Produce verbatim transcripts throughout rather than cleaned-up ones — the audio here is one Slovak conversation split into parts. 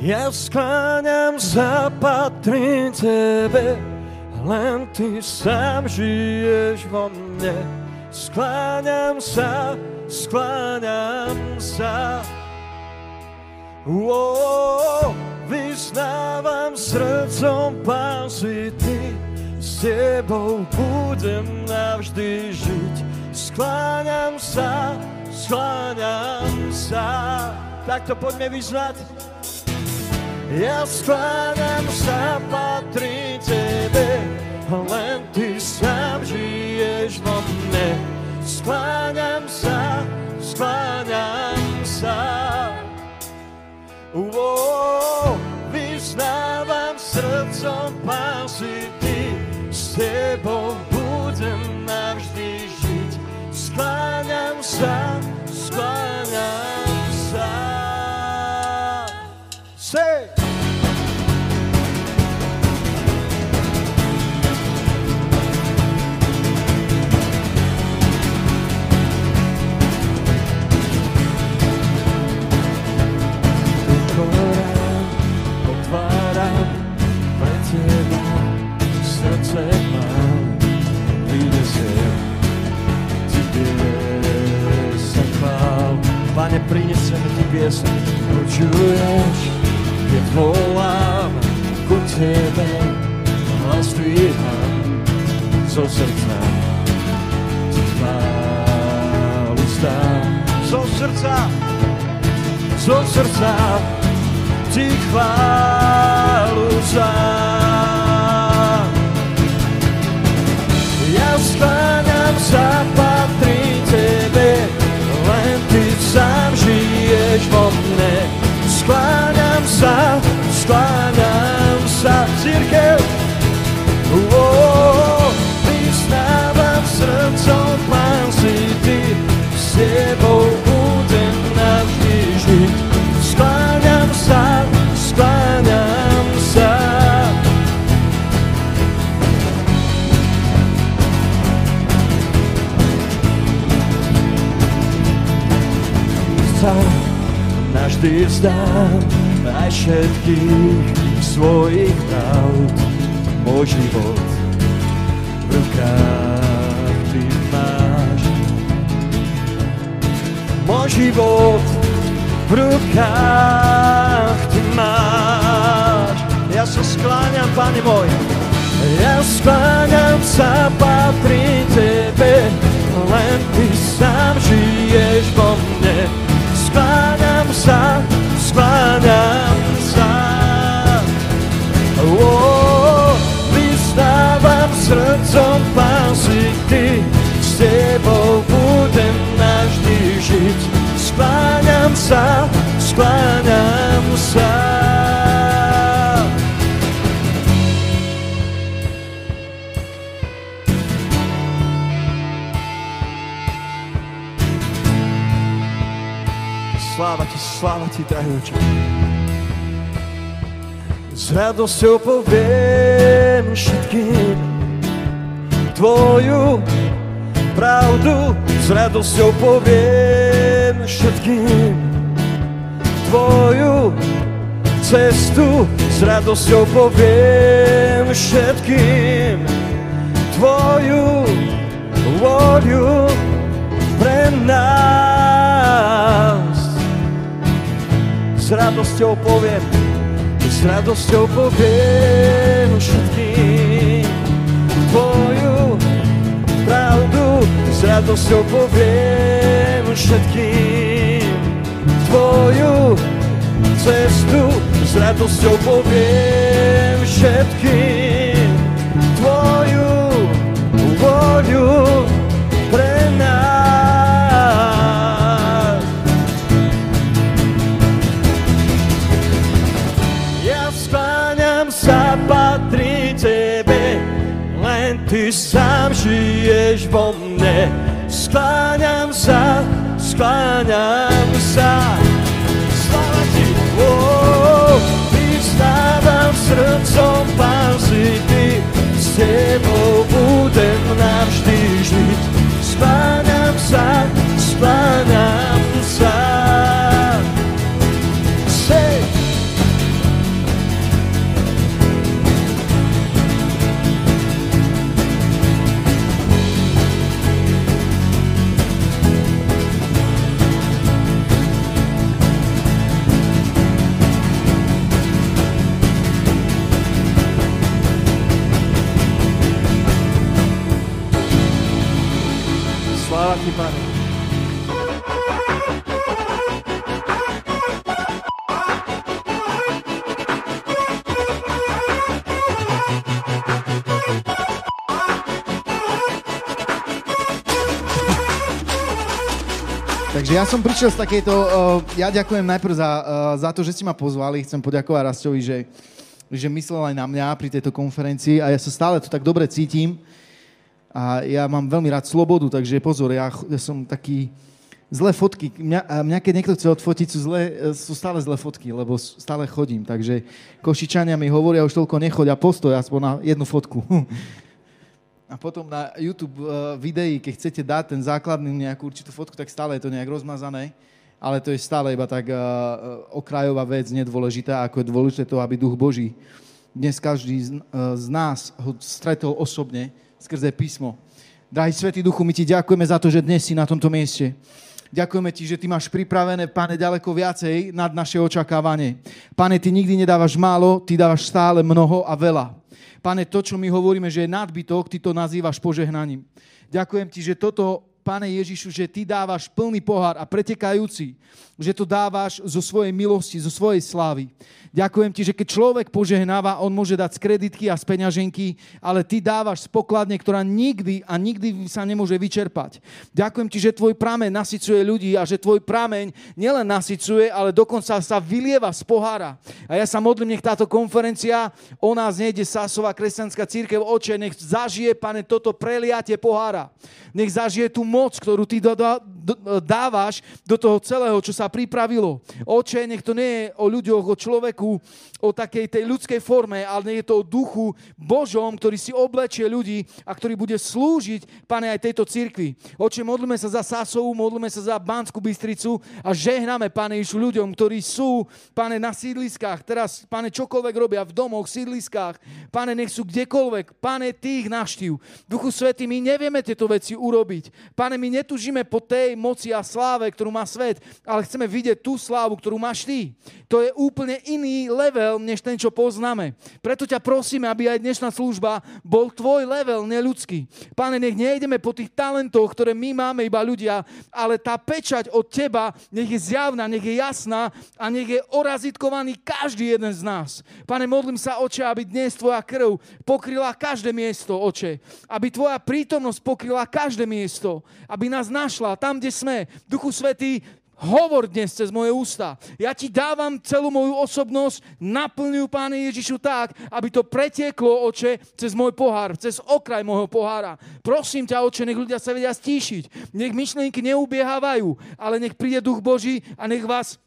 Ja skláňam sa, patrím tebe, len ty sám žiješ vo mne. Skláňam sa, skláňam sa. Wow, vyznávam srdcom, Pán, si ty, s tebou budem navždy žiť. Skláňam sa, skláňam sa. Tak to poďme vyznať. Ja skláňam sa, patrí tebe, len ty sám žiješ vo mne. Skláňam sa, skláňam sa. Uô, vyznávam srdcom, Pán, si ty, s tebou budem navždy žiť. Skláňam sa, skláňam sa. Say! Pane, prinesem ti piesň, počuješ, keď volám ku tebe, hlas dvíham zo srdca, ti chválu vzdám. Zo srdca, zo srdca, ti chválu vzdám. Ja skláňam sa, patrí tebe, len ty sám žiješ vo mne. Skláňam sa, skláňam sa. Církev, oh, vyznávam srdcom, Pán, si ty, s tebou budem navždy žiť. Skláňam sa, skláňam sa. Navždy vzdám aj všetkých svojich pravd. Môj život v rukách ty máš. Môj život v rukách ty máš. Ja sa skláňam, Pane môj. Ja skláňam sa, patrí tebe, len ty sám žiješ vo mne. Skláňam sa, skláňam sa. Oh, vyznávam srdcom, Pán, si ty, s tebou budem navždy žiť. Skláňam sa, skláňam sa. Sláva ti, sláva ti, drahý oče. S radosťou poviem všetkým tvoju pravdu. S radosťou poviem všetkým tvoju cestu. S radosťou poviem všetkým tvoju vôľu pre nás. S radosťou poviem, s radosťou poviem všetkým tvoju pravdu. S radosťou poviem všetkým tvoju cestu. S radosťou poviem všetkým tvoju vôľu pre nás. Patrí tebe, len ty sám žiješ vo mne. Skláňam sa, skláňam sa. Sláva ti, oh, vyznávam srdcom, Pán, si ty, s tebou budem navždy žiť. Skláňam sa, skláňam sa. Sej! pripraviť. Takže ja som prišiel z takejto... Uh, ja ďakujem najprv za, uh, za to, že ste ma pozvali. Chcem poďakovať Rastovi, že, že myslel aj na mňa pri tejto konferencii a ja sa stále tu tak dobre cítim. A ja mám veľmi rád slobodu, takže pozor, ja, ja som taký... Zlé fotky. Mňa, mňa keď niekto chce odfotiť, sú, zlé, sú stále zlé fotky, lebo stále chodím. Takže Košičania mi hovoria, už toľko nechoď a postoj aspoň na jednu fotku. A potom na YouTube videí, keď chcete dať ten základný nejakú určitú fotku, tak stále je to nejak rozmazané, ale to je stále iba tak okrajová vec, nedôležitá, ako je dôležité to, aby duch Boží. Dnes každý z nás ho stretol osobne skrze písmo. Drahý Svätý Duchu, my ti ďakujeme za to, že dnes si na tomto mieste. Ďakujeme ti, že ty máš pripravené, Pane, ďaleko viacej nad naše očakávanie. Pane, ty nikdy nedávaš málo, ty dávaš stále mnoho a veľa. Pane, to, čo my hovoríme, že je nadbytok, ty to nazývaš požehnaním. Ďakujem ti, že toto, Pane Ježišu, že ty dávaš plný pohár a pretekajúci, že to dávaš zo svojej milosti, zo svojej slávy. Ďakujem ti, že keď človek požehnáva, on môže dať z kreditky a z peňaženky, ale ty dávaš z pokladne, ktorá nikdy a nikdy sa nemôže vyčerpať. Ďakujem ti, že tvoj prameň nasycuje ľudí a že tvoj prameň nielen nasycuje, ale dokonca sa vylieva z pohára. A ja sa modlím, nech táto konferencia o nás nejde Sásová kresťanská cirkev, Oče, nech zažije, Pane, toto preliatie pohára. Nech zažije tú moc, ktorú ty dávaš do toho celého, čo sa pripravilo. Oče, nech to nie je o ľuďoch, o človeku, o takej tej ľudskej forme, ale nie je to o duchu Božom, ktorý si oblečie ľudí a ktorý bude slúžiť, Pane, aj tejto cirkvi. Oče, modlíme sa za Sásovú, modlíme sa za Banskú Bystricu a žehname, Pane Ježišu, ľuďom, ktorí sú, Pane, na sídliskách. Teraz, Pane, čokoľvek robia v domoch, sídliskách. Pane, nech sú kdekoľvek. Pane, tých navštív. Duchu Svätý, my nevieme tieto veci urobiť. Pane, my netužíme po tej moci a sláve, ktorú má svet, ale chceme vidieť tú slávu, ktorú máš ty. To je úplne iný level, než ten, čo poznáme. Preto ťa prosíme, aby aj dnešná služba bol tvoj level, neľudský. Pane, nech nejdeme po tých talentoch, ktoré my máme iba ľudia, ale tá pečať od teba, nech je zjavná, nech je jasná a nech je orazítkovaný každý jeden z nás. Pane, modlím sa, Oče, aby dnes tvoja krv pokryla každé miesto, Oče. Aby tvoja prítomnosť pokryla každé miesto. Aby nás našla tam, kde sme. Duchu Svätý, hovor dnes cez moje ústa. Ja ti dávam celú moju osobnosť, naplňuj, Páne Ježišu, tak, aby to pretieklo, Oče, cez môj pohár, cez okraj môjho pohára. Prosím ťa, Oče, nech ľudia sa vedia stíšiť. Nech myšlienky neubiehávajú, ale nech príde Duch Boží a nech vás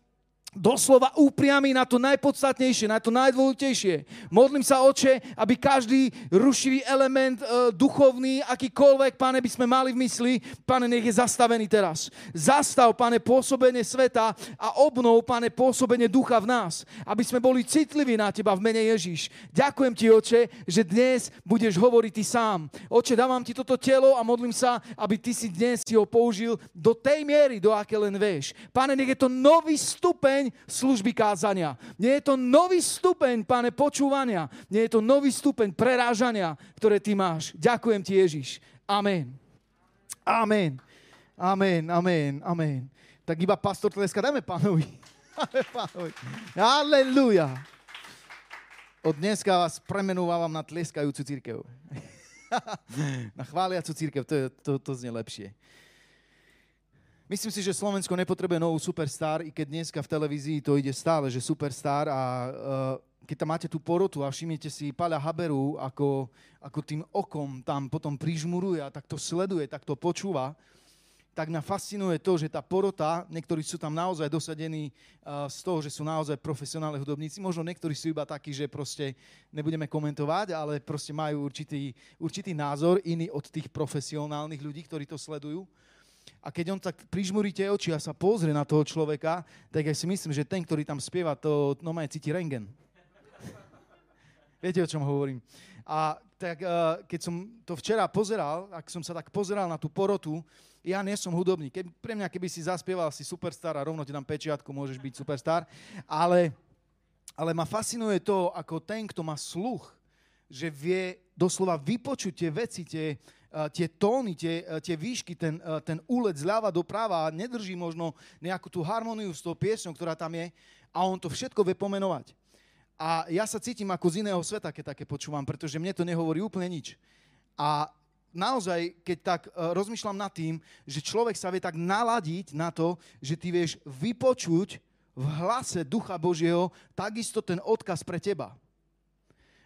doslova upriami na to najpodstatnejšie, na to najdôležitejšie. Modlím sa, Oče, aby každý rušivý element, e, duchovný, akýkoľvek, Pane, by sme mali v mysli, Pane, nech je zastavený teraz. Zastav, Pane, pôsobenie sveta a obnov, Pane, pôsobenie ducha v nás, aby sme boli citliví na teba v mene Ježiš. Ďakujem ti, Oče, že dnes budeš hovoriť ty sám. Oče, dávam ti toto telo a modlím sa, aby ty si dnes si ho použil do tej miery, do aké len vieš. Pane, nech je to nový stupeň služby kázania. Nie je to nový stupeň, Pane, počúvania. Nie je to nový stupeň prerážania, ktoré ty máš. Ďakujem ti, Ježiš. Amen. Amen. Amen, amen, amen. Tak iba pastor tleska. Dajme Pánovi. Halelúja. Od dneska vás premenúvam na tleskajúcu cirkev. Na chváliacu cirkev. To, to, to znie lepšie. Myslím si, že Slovensko nepotrebuje novú superstar, i keď dneska v televízii to ide stále, že superstar a uh, keď tam máte tú porotu a všimnete si Paľa Haberu, ako, ako tým okom tam potom prižmuruje a tak to sleduje, tak to počúva, tak mňa fascinuje to, že tá porota, niektorí sú tam naozaj dosadení uh, z toho, že sú naozaj profesionálni hudobníci, možno niektorí sú iba takí, že proste nebudeme komentovať, ale proste majú určitý, určitý názor iný od tých profesionálnych ľudí, ktorí to sledujú. A keď on tak prižmúri tie oči a sa pozrie na toho človeka, tak ja si myslím, že ten, ktorý tam spieva, to normálne cíti rengen. Viete, o čom hovorím? A tak keď som to včera pozeral, ak som sa tak pozeral na tú porotu, ja nie som hudobník. Keby, pre mňa, keby si zaspieval, si superstar a rovno ti dám pečiatku, môžeš byť superstar. Ale, ale ma fascinuje to, ako ten, kto má sluch, že vie doslova vypočuť tie veci, tie tie tóny, tie, tie výšky, ten, ten úlet zľava doprava a nedrží možno nejakú tú harmoniu s tou piesňou, ktorá tam je, a on to všetko vie pomenovať. A ja sa cítim ako z iného sveta, keď také počúvam, pretože mne to nehovorí úplne nič. A naozaj, keď tak rozmýšľam nad tým, že človek sa vie tak naladiť na to, že ty vieš vypočuť v hlase Ducha Božieho takisto ten odkaz pre teba.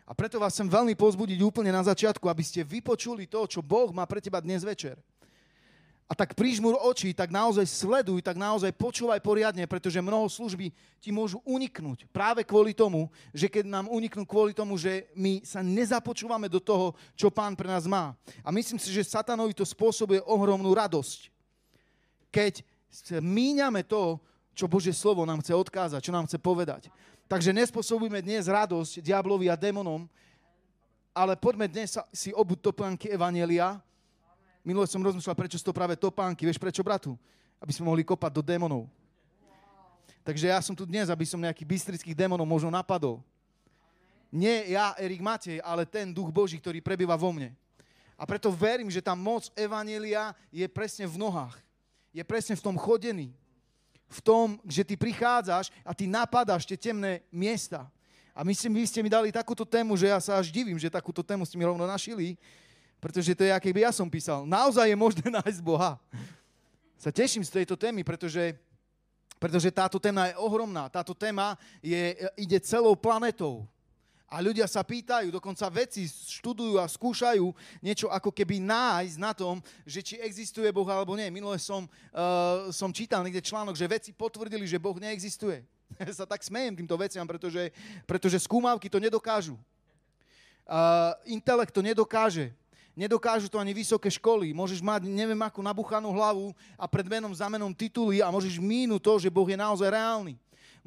A preto vás chcem veľmi povzbudiť úplne na začiatku, aby ste vypočuli to, čo Boh má pre teba dnes večer. A tak prižmur oči, tak naozaj sleduj, tak naozaj počúvaj poriadne, pretože mnoho služby ti môžu uniknúť práve kvôli tomu, že keď nám uniknú kvôli tomu, že my sa nezapočúvame do toho, čo Pán pre nás má. A myslím si, že satanovi to spôsobuje ohromnú radosť, keď míňame to, čo Božie slovo nám chce odkázať, čo nám chce povedať. Takže nespôsobujme dnes radosť diablovi a démonom, ale poďme dnes si obuť topánky Evanjelia. Minule som rozmýšľal, prečo sú to práve topánky. Vieš prečo, bratu? Aby sme mohli kopať do démonov. Takže ja som tu dnes, aby som nejakých bystrických démonov možno napadol. Nie ja, Erik Matej, ale ten Duch Boží, ktorý prebýva vo mne. A preto verím, že tá moc Evanjelia je presne v nohách. Je presne v tom chodení. V tom, že ty prichádzaš a ty napadáš tie temné miesta. A myslím, vy ste mi dali takúto tému, že ja sa až divím, že takúto tému ste mi rovno našili, pretože to je, aké by ja som písal. Naozaj je možné nájsť Boha. Sa teším z tejto témy, pretože, pretože táto téma je ohromná. Táto téma je, ide celou planetou. A ľudia sa pýtajú, dokonca vedci študujú a skúšajú niečo ako keby nájsť na tom, že či existuje Boh alebo nie. Minule som, uh, som čítal niekde článok, že vedci potvrdili, že Boh neexistuje. Ja sa tak smejem týmto veciam, pretože, pretože skúmavky to nedokážu. Uh, intelekt to nedokáže. Nedokážu to ani vysoké školy. Môžeš mať neviem akú nabuchanú hlavu a pred menom, za menom tituly a môžeš mínuť to, že Boh je naozaj reálny.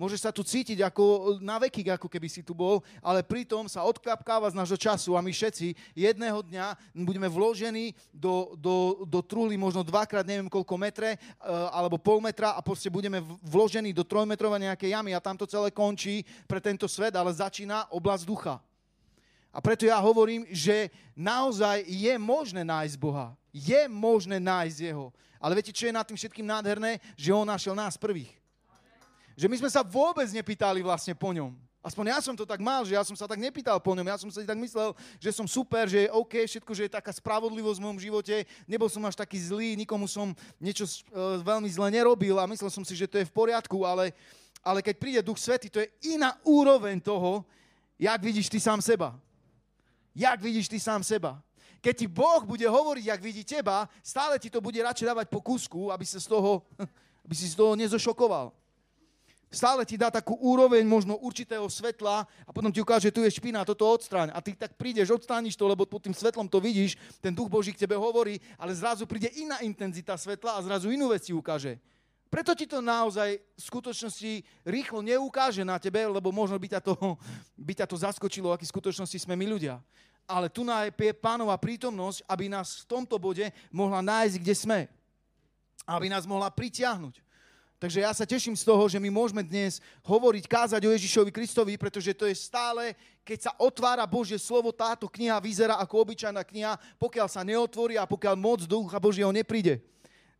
Môžeš sa tu cítiť ako na veky, ako keby si tu bol, ale pritom sa odklapkáva z nášho času a my všetci jedného dňa budeme vložení do, do, do truhly možno dvakrát, neviem koľko metre, alebo pol metra a proste budeme vložení do trojmetrovej nejakej jamy a tam to celé končí pre tento svet, ale začína oblasť ducha. A preto ja hovorím, že naozaj je možné nájsť Boha. Je možné nájsť Jeho. Ale viete, čo je nad tým všetkým nádherné? Že On našiel nás prvých. Že my sme sa vôbec nepýtali vlastne po ňom. Aspoň ja som to tak mal, že ja som sa tak nepýtal po ňom. Ja som sa tak myslel, že som super, že je OK, všetko, že je taká spravodlivosť v mojom živote. Nebol som až taký zlý, nikomu som niečo veľmi zle nerobil a myslel som si, že to je v poriadku, ale, ale keď príde Duch Svätý, to je iná úroveň toho, jak vidíš ty sám seba. Jak vidíš ty sám seba. Keď ti Boh bude hovoriť, jak vidí teba, stále ti to bude radšej dávať po kúsku, aby, sa z toho, aby si z toho nezošokoval. Stále ti dá takú úroveň možno určitého svetla a potom ti ukáže, že tu je špina, toto odstráň. A ty tak prídeš, odstrániš to, lebo pod tým svetlom to vidíš, ten Duch Boží k tebe hovorí, ale zrazu príde iná intenzita svetla a zrazu inú vec ti ukáže. Preto ti to naozaj v skutočnosti rýchlo neukáže na tebe, lebo možno by ťa to, by ťa to zaskočilo, aký v skutočnosti sme my ľudia. Ale tu je Pánova prítomnosť, aby nás v tomto bode mohla nájsť, kde sme. Aby nás mohla pritiahnuť. Takže ja sa teším z toho, že my môžeme dnes hovoriť, kázať o Ježišovi Kristovi, pretože to je stále, keď sa otvára Božie slovo, táto kniha vyzerá ako obyčajná kniha, pokiaľ sa neotvorí a pokiaľ moc Ducha Božieho nepríde.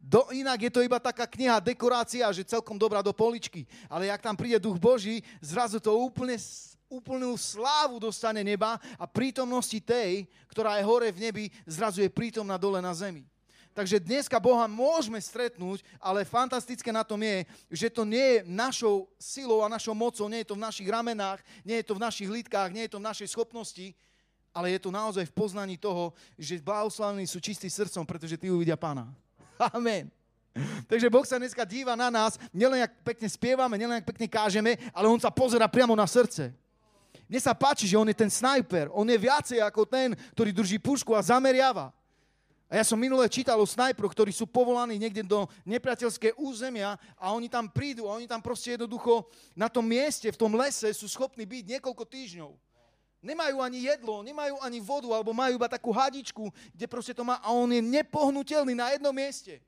Do, inak je to iba taká kniha, dekorácia, že celkom dobrá do poličky. Ale jak tam príde Duch Boží, zrazu to úplne, úplnú slávu dostane neba a prítomnosti tej, ktorá je hore v nebi, zrazu je prítomná dole na zemi. Takže dneska Boha môžeme stretnúť, ale fantastické na tom je, že to nie je našou silou a našou mocou, nie je to v našich ramenách, nie je to v našich lítkách, nie je to v našej schopnosti, ale je to naozaj v poznaní toho, že blahoslavení sú čistí srdcom, pretože tí uvidia Pána. Amen. Takže Boh sa dneska díva na nás, nielen jak pekne spievame, nielen jak pekne kážeme, ale On sa pozerá priamo na srdce. Mne sa páči, že On je ten snajper. On je viacej ako ten, ktorý drží pušku a zameriava. A ja som minule čítal o snajperoch, ktorí sú povolaní niekde do nepriateľského územia a oni tam prídu a oni tam proste jednoducho na tom mieste, v tom lese sú schopní byť niekoľko týždňov. Nemajú ani jedlo, nemajú ani vodu, alebo majú iba takú hadičku, kde proste to má a on je nepohnutelný na jednom mieste.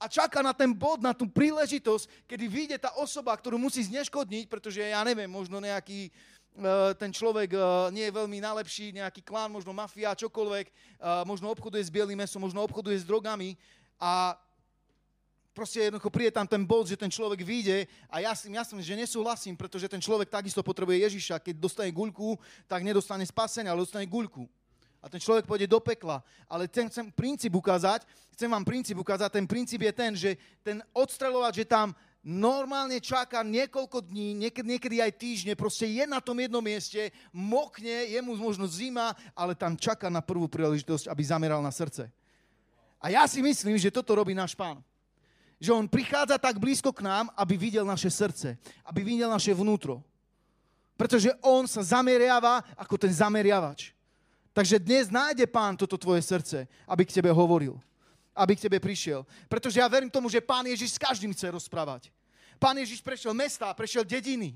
A čaká na ten bod, na tú príležitosť, kedy vyjde tá osoba, ktorú musí zneškodniť, pretože ja neviem, možno nejaký, ten človek nie je veľmi najlepší, nejaký klán, možno mafia, čokoľvek, možno obchoduje s bielým mesom, možno obchoduje s drogami a proste jednoducho príde tam ten bod, že ten človek vyjde a ja si myslím, že nesúhlasím, pretože ten človek takisto potrebuje Ježiša. Keď dostane guľku, tak nedostane spasenia, ale dostane guľku. A ten človek pôjde do pekla. Ale ten chcem princíp ukázať, chcem vám princíp ukázať, ten princíp je ten, že ten odstreľovač je tam normálne čaká niekoľko dní, niekedy, niekedy aj týždne, proste je na tom jednom mieste, mokne, je mu možno zima, ale tam čaká na prvú príležitosť, aby zameral na srdce. A ja si myslím, že toto robí náš Pán. Že on prichádza tak blízko k nám, aby videl naše srdce, aby videl naše vnútro. Pretože on sa zameriava ako ten zameriavač. Takže dnes nájde Pán toto tvoje srdce, aby k tebe hovoril, aby k tebe prišiel. Pretože ja verím tomu, že Pán Ježiš s každým chce rozprávať. Pán Ježiš prešiel mesta, prešiel dediny.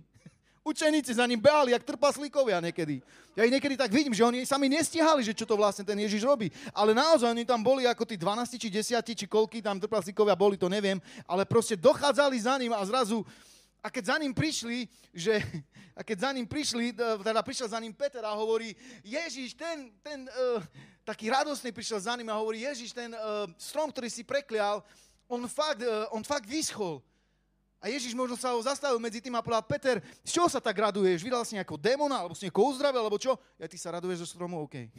Učeníci za ním behali, jak trpaslíkovia niekedy. Ja ich niekedy tak vidím, že oni sami nestihali, že čo to vlastne ten Ježiš robí. Ale naozaj oni tam boli ako tí dvanásť či desať, či koľky tam trpaslíkovia boli, to neviem. Ale proste dochádzali za ním a zrazu... A keď za ním prišli, že, a keď za ním prišli, teda prišiel za ním Peter a hovorí, Ježiš, ten, ten uh, taký radosný prišiel za ním a hovorí, Ježiš, ten uh, strom, ktorý si preklial, on fakt, uh, on fakt vyschol. A Ježiš možno sa ho zastavil medzi tým a povedal, Peter, z čoho sa tak raduješ? Vydal si nejakého démona, alebo si niekoho uzdravil, alebo čo? Ja, ty sa raduješ zo stromu, OK.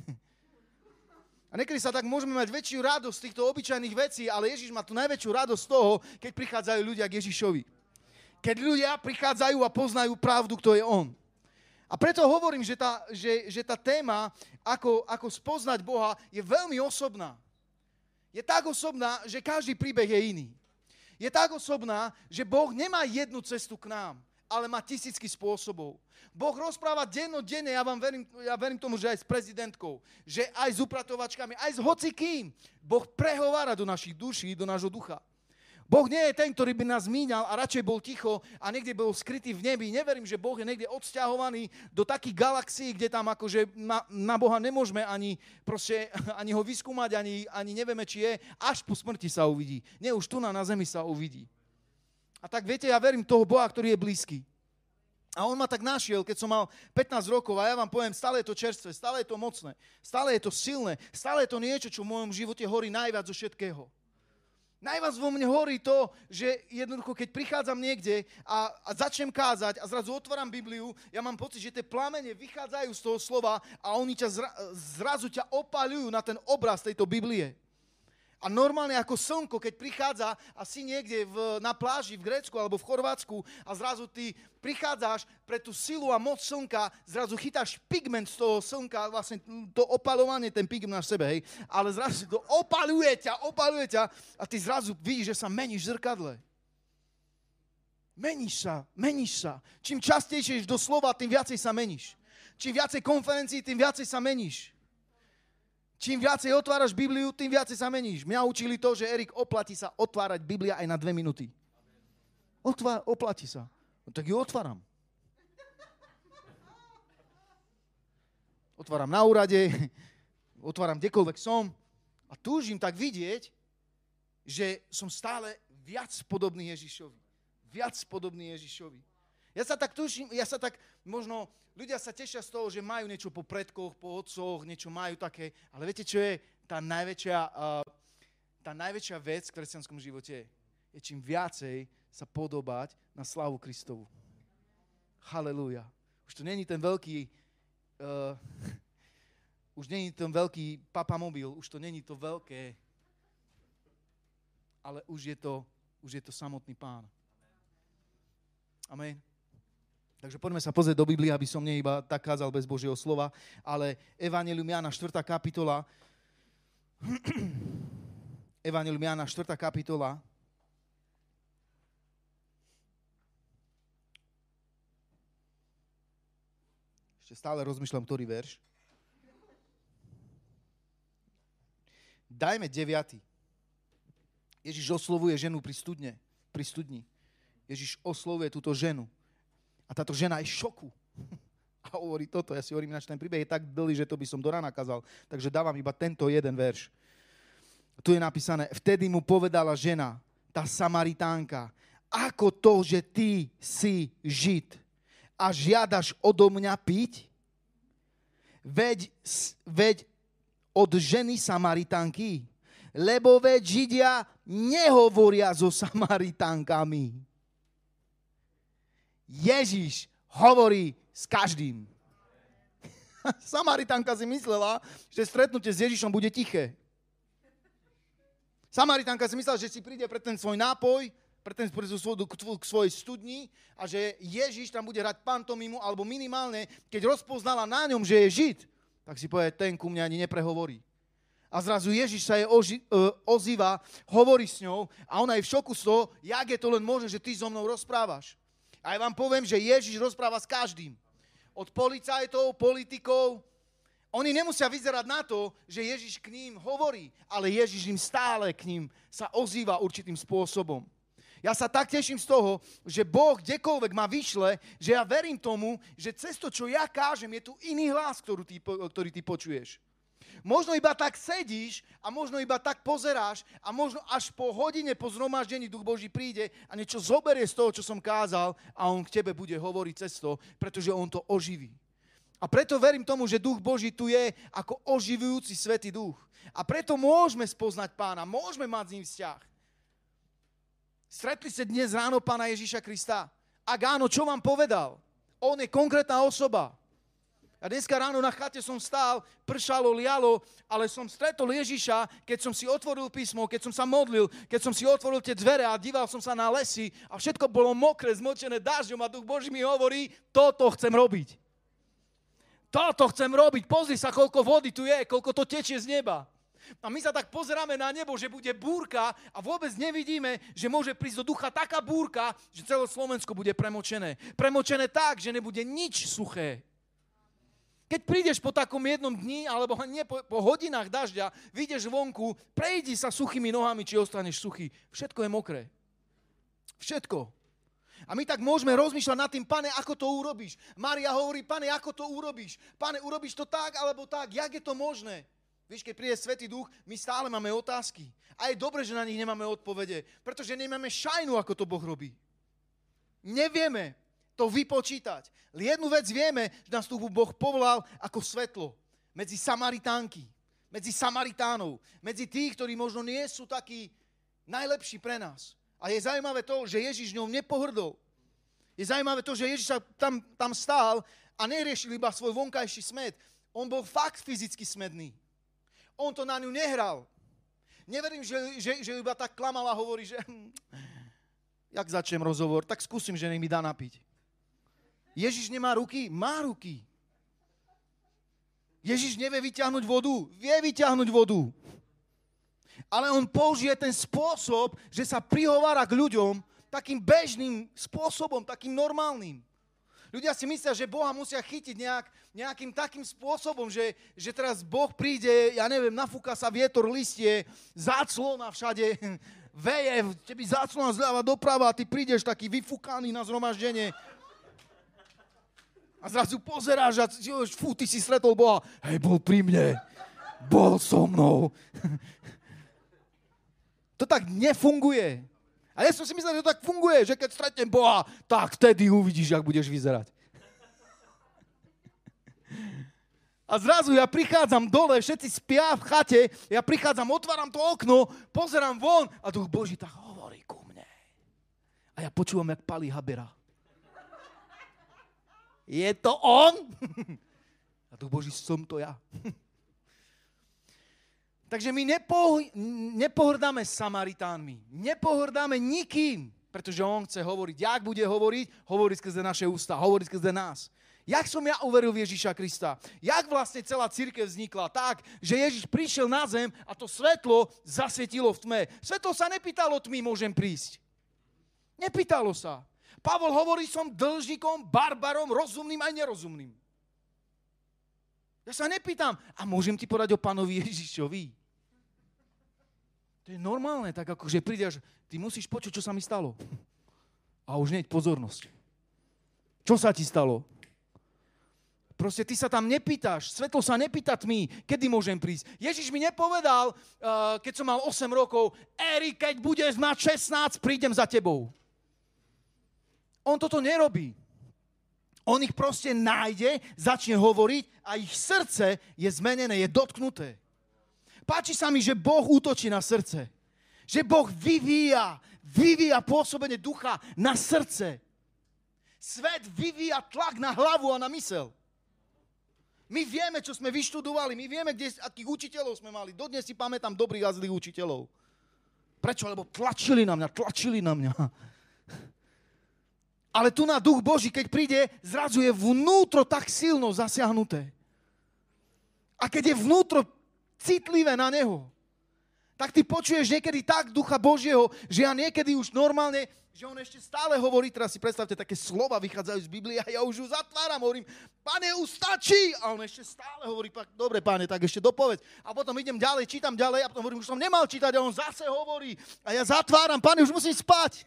A niekedy sa tak môžeme mať väčšiu radosť z týchto obyčajných vecí, ale Ježiš má tú najväčšiu radosť z toho, keď prichádzajú ľudia k Ježišovi. Keď ľudia prichádzajú a poznajú pravdu, kto je on. A preto hovorím, že tá, že, že tá téma, ako, ako spoznať Boha, je veľmi osobná. Je tak osobná, že každý príbeh je iný. Je tak osobná, že Boh nemá jednu cestu k nám, ale má tisícky spôsobov. Boh rozpráva dennodenne, ja vám verím, ja verím tomu, že aj s prezidentkou, že aj s upratovačkami, aj s hocikým. Boh prehovára do našich duší, do nášho ducha. Boh nie je ten, ktorý by nás míňal a radšej bol ticho a niekde bol skrytý v nebi. Neverím, že Boh je niekde odsťahovaný do takých galaxií, kde tam akože na, na Boha nemôžeme ani, proste, ani ho vyskúmať, ani, ani nevieme, či je. Až po smrti sa uvidí. Nie, už tu na, na zemi sa uvidí. A tak viete, ja verím toho Boha, ktorý je blízky. A on ma tak našiel, keď som mal pätnásť rokov a ja vám poviem, stále je to čerstvé, stále je to mocné, stále je to silné, stále je to niečo, čo v mojom živote horí najviac zo všetkého. Najviac vo mne horí to, že jednoducho, keď prichádzam niekde a, a začnem kázať a zrazu otváram Bibliu, ja mám pocit, že tie plamene vychádzajú z toho slova a oni ťa zra, zrazu ťa opaľujú na ten obraz tejto Biblie. A normálne ako slnko, keď prichádza a si niekde v, na pláži v Grécku alebo v Chorvátsku a zrazu ty prichádzaš pre tú silu a moc slnka, zrazu chytáš pigment z toho slnka, vlastne to opaľovanie, ten pigment na sebe, hej, ale zrazu to opaluje ťa, opaluje ťa a ty zrazu vidíš, že sa meníš v zrkadle. Meníš sa, meníš sa. Čím častejšie ješ do slova, tým viacej sa meníš. Čím viacej konferencií, tým viacej sa meníš. Čím viacej otváraš Bibliu, tým viacej sa meníš. Mňa učili to, že Erik, oplatí sa otvárať Biblia aj na dve minúty. Otvá, oplatí sa. No, tak ju otváram. Otváram na úrade, otváram kdekoľvek som a túžim tak vidieť, že som stále viac podobný Ježišovi. Viac podobný Ježišovi. Ja sa tak tuším, ja sa tak, možno ľudia sa tešia z toho, že majú niečo po predkoch, po otcoch, niečo majú také, ale viete, čo je tá najväčšia, uh, tá najväčšia vec v kresťanskom živote? Je čím viacej sa podobať na slávu Kristovu. Halelúja. Už to není ten veľký, uh, už není ten veľký papamobil, už to není to veľké, ale už je to, už je to samotný Pán. Amen. Takže poďme sa pozrieť do Biblie, aby som nie iba tak kázal bez Božieho slova, ale Evanjelium Jána štvrtá kapitola, Evanjelium Jána štvrtá kapitola, ešte stále rozmýšľam, ktorý verš. Dajme deviaty. Ježiš oslovuje ženu pri studne, pri studni. Ježiš oslovuje túto ženu. A táto žena je v šoku. A hovorí toto, ja si hovorím, ináč ten príbeh je tak dlhý, že to by som do rána kázal. Takže dávam iba tento jeden verš. Tu je napísané, vtedy mu povedala žena, tá Samaritánka, ako to, že ty si Žid a žiadaš odo mňa piť? Veď, veď od ženy Samaritánky, lebo veď Židia nehovoria so Samaritánkami. Ježiš hovorí s každým. Samaritánka si myslela, že stretnutie s Ježišom bude tiché. Samaritánka si myslela, že si príde pre ten svoj nápoj, pre ten svoj, k svojej studni a že Ježiš tam bude hrať pantomimu, alebo minimálne, keď rozpoznala na ňom, že je Žid, tak si povie, ten ku mňa ani neprehovorí. A zrazu Ježiš sa jej oži, ö, ozýva, hovorí s ňou a ona je v šoku z toho, jak je to len možné, že ty so mnou rozprávaš. A ja vám poviem, že Ježiš rozpráva s každým. Od policajtov, politikov. Oni nemusia vyzerať na to, že Ježiš k ním hovorí, ale Ježiš im stále k ním sa ozýva určitým spôsobom. Ja sa tak teším z toho, že Boh kdekoľvek ma vyšle, že ja verím tomu, že cez to, čo ja kážem, je tu iný hlas, ktorú ty, ktorý ty počuješ. Možno iba tak sedíš a možno iba tak pozeráš a možno až po hodine po zhromaždení Duch Boží príde a niečo zoberie z toho, čo som kázal a on k tebe bude hovoriť cez to, pretože on to oživí. A preto verím tomu, že Duch Boží tu je ako oživujúci Svätý Duch. A preto môžeme spoznať Pána, môžeme mať s ním vzťah. Stretli ste dnes ráno Pána Ježiša Krista. Ak áno, čo vám povedal? On je konkrétna osoba. A dneska ráno na chate som stál, pršalo, lialo, ale som stretol Ježiša, keď som si otvoril písmo, keď som sa modlil, keď som si otvoril tie dvere a díval som sa na lesy a všetko bolo mokré, zmočené dažďom a Duch Boží mi hovorí, toto chcem robiť. Toto chcem robiť. Pozri sa, koľko vody tu je, koľko to tečie z neba. A my sa tak pozeráme na nebo, že bude búrka a vôbec nevidíme, že môže prísť do ducha taká búrka, že celé Slovensko bude premočené. Premočené tak, že nebude nič suché. Keď prídeš po takom jednom dni, alebo nie, po, po hodinách dažďa, vyjdeš vonku, prejdi sa suchými nohami, či ostaneš suchý. Všetko je mokré. Všetko. A my tak môžeme rozmýšľať nad tým, Pane, ako to urobíš? Mária hovorí, Pane, ako to urobíš? Pane, urobíš to tak, alebo tak? Jak je to možné? Víš, keď príde Svätý Duch, my stále máme otázky. A je dobre, že na nich nemáme odpovede, pretože nemáme šajnu, ako to Boh robí. Nevieme to vypočítať. Jednu vec vieme, že nás tu Boh povolal ako svetlo medzi Samaritánky, medzi Samaritánov, medzi tých, ktorí možno nie sú takí najlepší pre nás. A je zaujímavé to, že Ježiš ňou nepohrdol. Je zaujímavé to, že Ježiš sa tam, tam stál a neriešil iba svoj vonkajší smet. On bol fakt fyzicky smedný. On to na ňu nehral. Neverím, že, že, že iba tak klamal a hovorí, že jak začnem rozhovor, tak skúsim, že nech mi dá napiť. Ježiš nemá ruky? Má ruky. Ježiš nevie vyťahnuť vodu? Vie vyťahnuť vodu. Ale on použije ten spôsob, že sa prihovára k ľuďom takým bežným spôsobom, takým normálnym. Ľudia si myslia, že Boha musia chytiť nejak, nejakým takým spôsobom, že, že teraz Boh príde, ja neviem, nafúka sa vietor, listie, záclona všade, veje, teby záclona zľava doprava a ty prídeš taký vyfúkaný na zhromaždenie. A zrazu pozeráš a fú, ty si stretol Boha. Hej, bol pri mne. Bol so mnou. To tak nefunguje. A ja som si myslel, že to tak funguje, že keď stretnem Boha, tak vtedy uvidíš, jak budeš vyzerať. A zrazu ja prichádzam dole, všetci spia v chate, ja prichádzam, otváram to okno, pozerám von a Duch Boží tak hovorí ku mne. A ja počúvam, jak palí habera. Je to on? A Duch Boží, som to ja. Takže my nepo, nepohrdáme Samaritánmi. Nepohrdáme nikým, pretože on chce hovoriť. Jak bude hovoriť? Hovorí skrze naše ústa, hovorí skrze nás. Jak som ja uveril v Ježiša Krista? Jak vlastne celá cirkev vznikla? Tak, že Ježiš prišiel na zem a to svetlo zasvietilo v tme. Svetlo sa nepýtalo tmy, môžem prísť. Nepýtalo sa. Pavol hovorí, som dlžníkom, barbarom, rozumným aj nerozumným. Ja sa nepýtam, a môžem ti poradiť o Pánovi Ježišovi? To je normálne, tak ako že prídeš, ty musíš počuť, čo sa mi stalo. A už hneď pozornosť. Čo sa ti stalo? Proste ty sa tam nepýtaš, svetlo sa nepýta tmy, kedy môžem prísť. Ježiš mi nepovedal, keď som mal osem rokov, Erik, keď budeš mať šestnásť, prídem za tebou. On toto nerobí. On ich proste nájde, začne hovoriť a ich srdce je zmenené, je dotknuté. Páči sa mi, že Boh útočí na srdce. Že Boh vyvíja, vyvíja pôsobenie ducha na srdce. Svet vyvíja tlak na hlavu a na mysel. My vieme, čo sme vyštudovali, my vieme, kde, akých učiteľov sme mali. Dodnes si pamätám dobrých a zlých učiteľov. Prečo? Lebo tlačili na mňa, tlačili na mňa. Ale tu na Duch Boží, keď príde, zrazu je vnútro tak silno zasiahnuté. A keď je vnútro citlivé na Neho, tak ty počuješ niekedy tak Ducha Božieho, že ja niekedy už normálne, že on ešte stále hovorí, teraz si predstavte, také slova vychádzajú z Biblie a ja už ju zatváram, hovorím, Pane, už stačí! A on ešte stále hovorí, dobre, Pane, tak ešte dopovedz. A potom idem ďalej, čítam ďalej a potom hovorím, už som nemal čítať a on zase hovorí. A ja zatváram, Pane, už musím spať.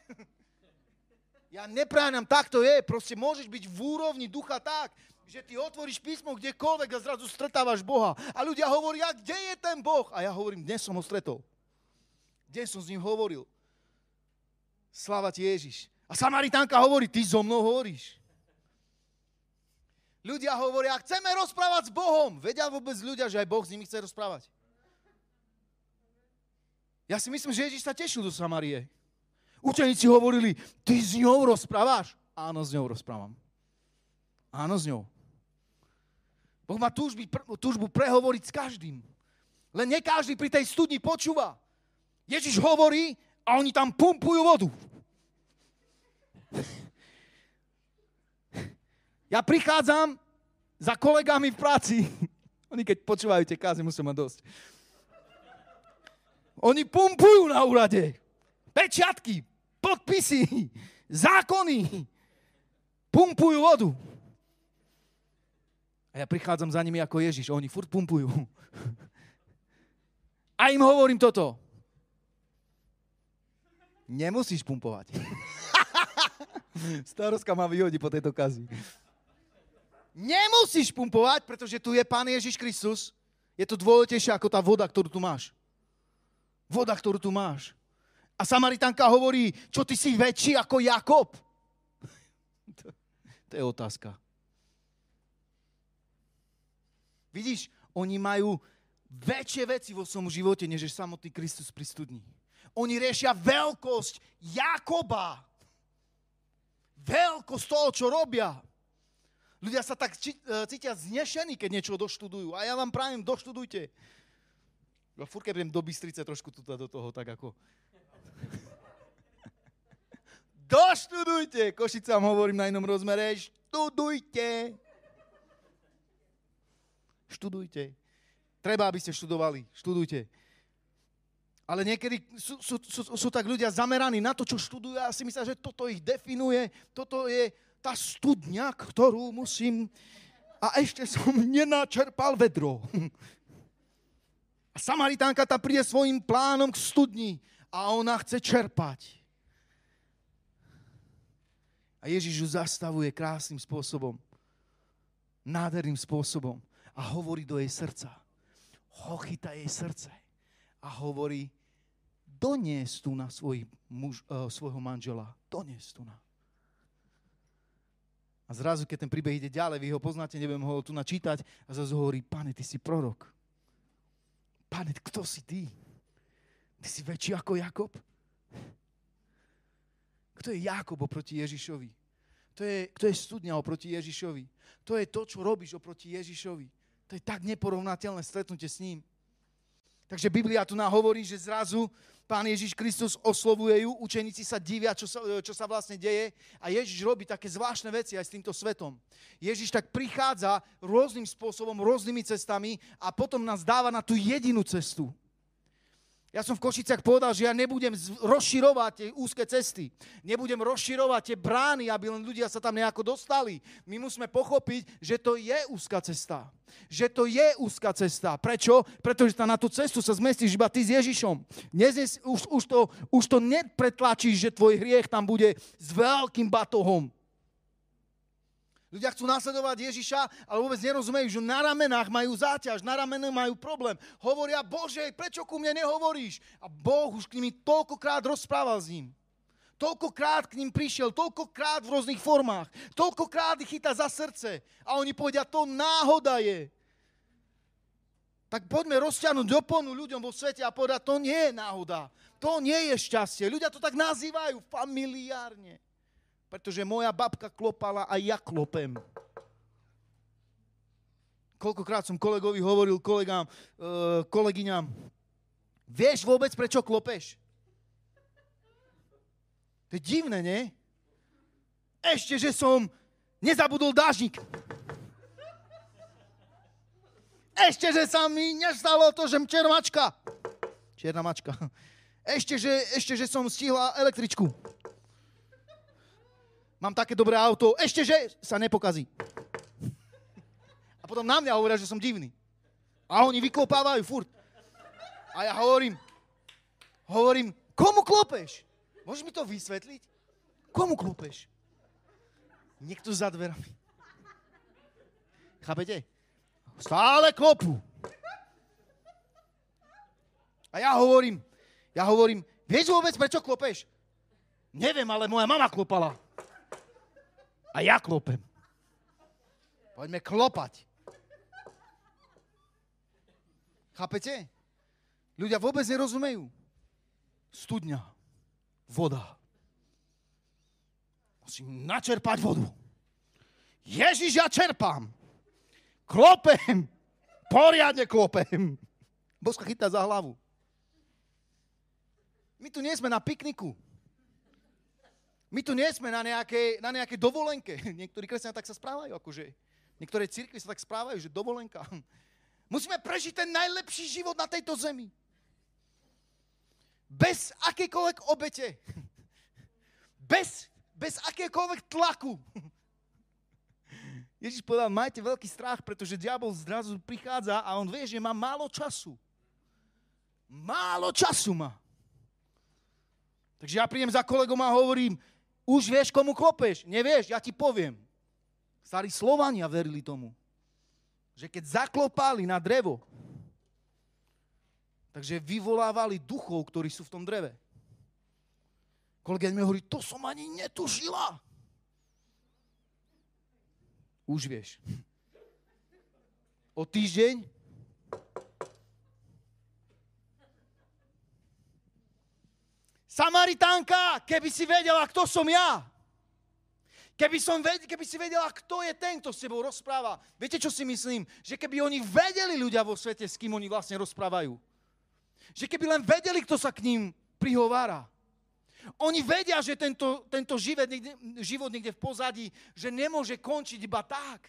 Ja nepráňam, tak to je, proste môžeš byť v úrovni ducha tak, že ty otvoríš písmo kdekoľvek a zrazu stretávaš Boha. A ľudia hovoria, kde je ten Boh? A ja hovorím, dnes som ho stretol. Dnes som s ním hovoril. Sláva ti Ježiš. A Samaritánka hovorí, ty so mnou hovoríš. Ľudia hovoria, chceme rozprávať s Bohom. Vedia vôbec ľudia, že aj Boh s nimi chce rozprávať? Ja si myslím, že Ježiš sa tešil do Samárie. Učeníci hovorili, ty s ňou rozprávaš? Áno, s ňou rozprávam. Áno, s ňou. Boh má túžby, túžbu prehovoriť s každým. Len nie každý pri tej studni počúva. Ježiš hovorí, a oni tam pumpujú vodu. Ja prichádzam za kolegami v práci. Oni keď počúvajú tie kázy, musia mať dosť. Oni pumpujú na úrade. Pečiatky, podpisy, zákony. Pumpujú vodu. A ja prichádzam za nimi ako Ježiš. Oni furt pumpujú. A im hovorím toto. Nemusíš pumpovať. Starostka ma vyhodí po tejto kazi. Nemusíš pumpovať, pretože tu je Pán Ježiš Kristus. Je to dôležitejšie ako tá voda, ktorú tu máš. Voda, ktorú tu máš. A Samaritánka hovorí, čo ty si väčší ako Jakob? To, to je otázka. Vidíš, oni majú väčšie veci vo svojom živote, než je samotný Kristus pri studni. Oni riešia veľkosť Jakoba. Veľkosť toho, čo robia. Ľudia sa tak či- cítia znešení, keď niečo doštudujú. A ja vám pravím, doštudujte. Ja furt keď budem do Bystrice trošku tuto do toho, tak ako... doštudujte! Košicám hovorím na inom rozmere. Študujte! Študujte. Treba, aby ste študovali. Študujte. Ale niekedy sú, sú, sú, sú tak ľudia zameraní na to, čo študujú a si myslia, že toto ich definuje, toto je tá studňa, ktorú musím... A ešte som nenačerpal vedro. A Samaritánka tá príde svojim plánom k studni a ona chce čerpať. A Ježiš ju zastavuje krásnym spôsobom, nádherným spôsobom a hovorí do jej srdca. Chytá jej srdce a hovorí, donies tu na svoj muž, uh, svojho manžela. Donies tu na. A zrazu, keď ten príbeh ide ďalej, vy ho poznáte, neviem ho tu načítať, a zrazu hovorí, Pane, ty si prorok. Pane, kto si ty? Ty si väčší ako Jakob? Kto je Jakob oproti Ježišovi? Kto je, kto je studňa oproti Ježišovi? To je to, čo robíš oproti Ježišovi. To je tak neporovnateľné stretnutie s ním. Takže Biblia tu nám hovorí, že zrazu Pán Ježiš Kristus oslovuje ju, učeníci sa divia, čo sa, čo sa vlastne deje a Ježiš robí také zvláštne veci aj s týmto svetom. Ježiš tak prichádza rôznym spôsobom, rôznymi cestami a potom nás dáva na tú jedinú cestu. Ja som v Košiciach povedal, že ja nebudem rozširovať tie úzke cesty, nebudem rozširovať tie brány, aby len ľudia sa tam nejako dostali. My musíme pochopiť, že to je úzka cesta. Že to je úzka cesta. Prečo? Pretože na tú cestu sa zmestíš iba ty s Ježišom. Neznes, už, už, to, už to nepretlačíš, že tvoj hriech tam bude s veľkým batohom. Ľudia chcú nasledovať Ježiša, ale vôbec nerozumejú, že na ramenách majú záťaž, na ramenách majú problém. Hovoria, Bože, prečo ku mne nehovoríš? A Boh už k nimi toľkokrát rozprával s ním. Toľkokrát k ním prišiel, toľkokrát v rôznych formách, toľkokrát ich chytá za srdce a oni povedia, to náhoda je. Tak poďme rozťahnuť oponu ľuďom vo svete a povedať, to nie je náhoda, to nie je šťastie. Ľudia to tak nazývajú familiárne, pretože moja babka klopala a ja klopem. Koľkokrát som kolegovi hovoril, kolegám, kolegyňam, vieš vôbec, prečo klopeš? To je divné, nie? Ešte, že som nezabudol dážnik. Ešte, že sa mi nestalo to, že černá mačka. Černá mačka. Ešte, že, ešte, že som stihla električku. Mám také dobré auto. Ešte, že sa nepokazí. A potom na mňa hovoria, že som divný. A oni vykopávajú furt. A ja hovorím, hovorím, komu klopeš? Môžeš mi to vysvetliť? Komu klopeš? Niekto za dverami. Chápete? Stále klopu. A ja hovorím, ja hovorím, vieš vôbec, prečo klopeš? Neviem, ale moja mama klopala. A ja klopem. Poďme klopať. Chápete? Ľudia vôbec nerozumejú. Studňa. Voda. Musím načerpať vodu. Ježiš, ja čerpám. Klopem. Poriadne klopem. Božka chytá za hlavu. My tu nie sme na pikniku. My tu nie sme na nejakej, na nejakej dovolenke. Niektorí kresťania tak sa správajú, akože. Niektoré cirkvi sa tak správajú, že dovolenka. Musíme prežiť ten najlepší život na tejto zemi. Bez akékoľvek obete. Bez, bez akékoľvek tlaku. Ježiš povedal, majte veľký strach, pretože diabol zrazu prichádza a on vie, že má málo času. Málo času má. Takže ja prídem za kolegom a hovorím, už vieš, komu klopeš. Nevieš, ja ti poviem. Starí Slovania verili tomu, že keď zaklopali na drevo, takže vyvolávali duchov, ktorí sú v tom dreve. Kolega mi hovorí, to som ani netušila. Už vieš. O týždeň. Samaritánka, keby si vedela, kto som ja. Keby, som vedela, keby si vedela, kto je ten, kto s tebou rozpráva. Viete, čo si myslím? Že keby oni vedeli ľudia vo svete, s kým oni vlastne rozprávajú. Že keby len vedeli, kto sa k ním prihovára. Oni vedia, že tento, tento život, niekde, život niekde v pozadí, že nemôže končiť iba tak.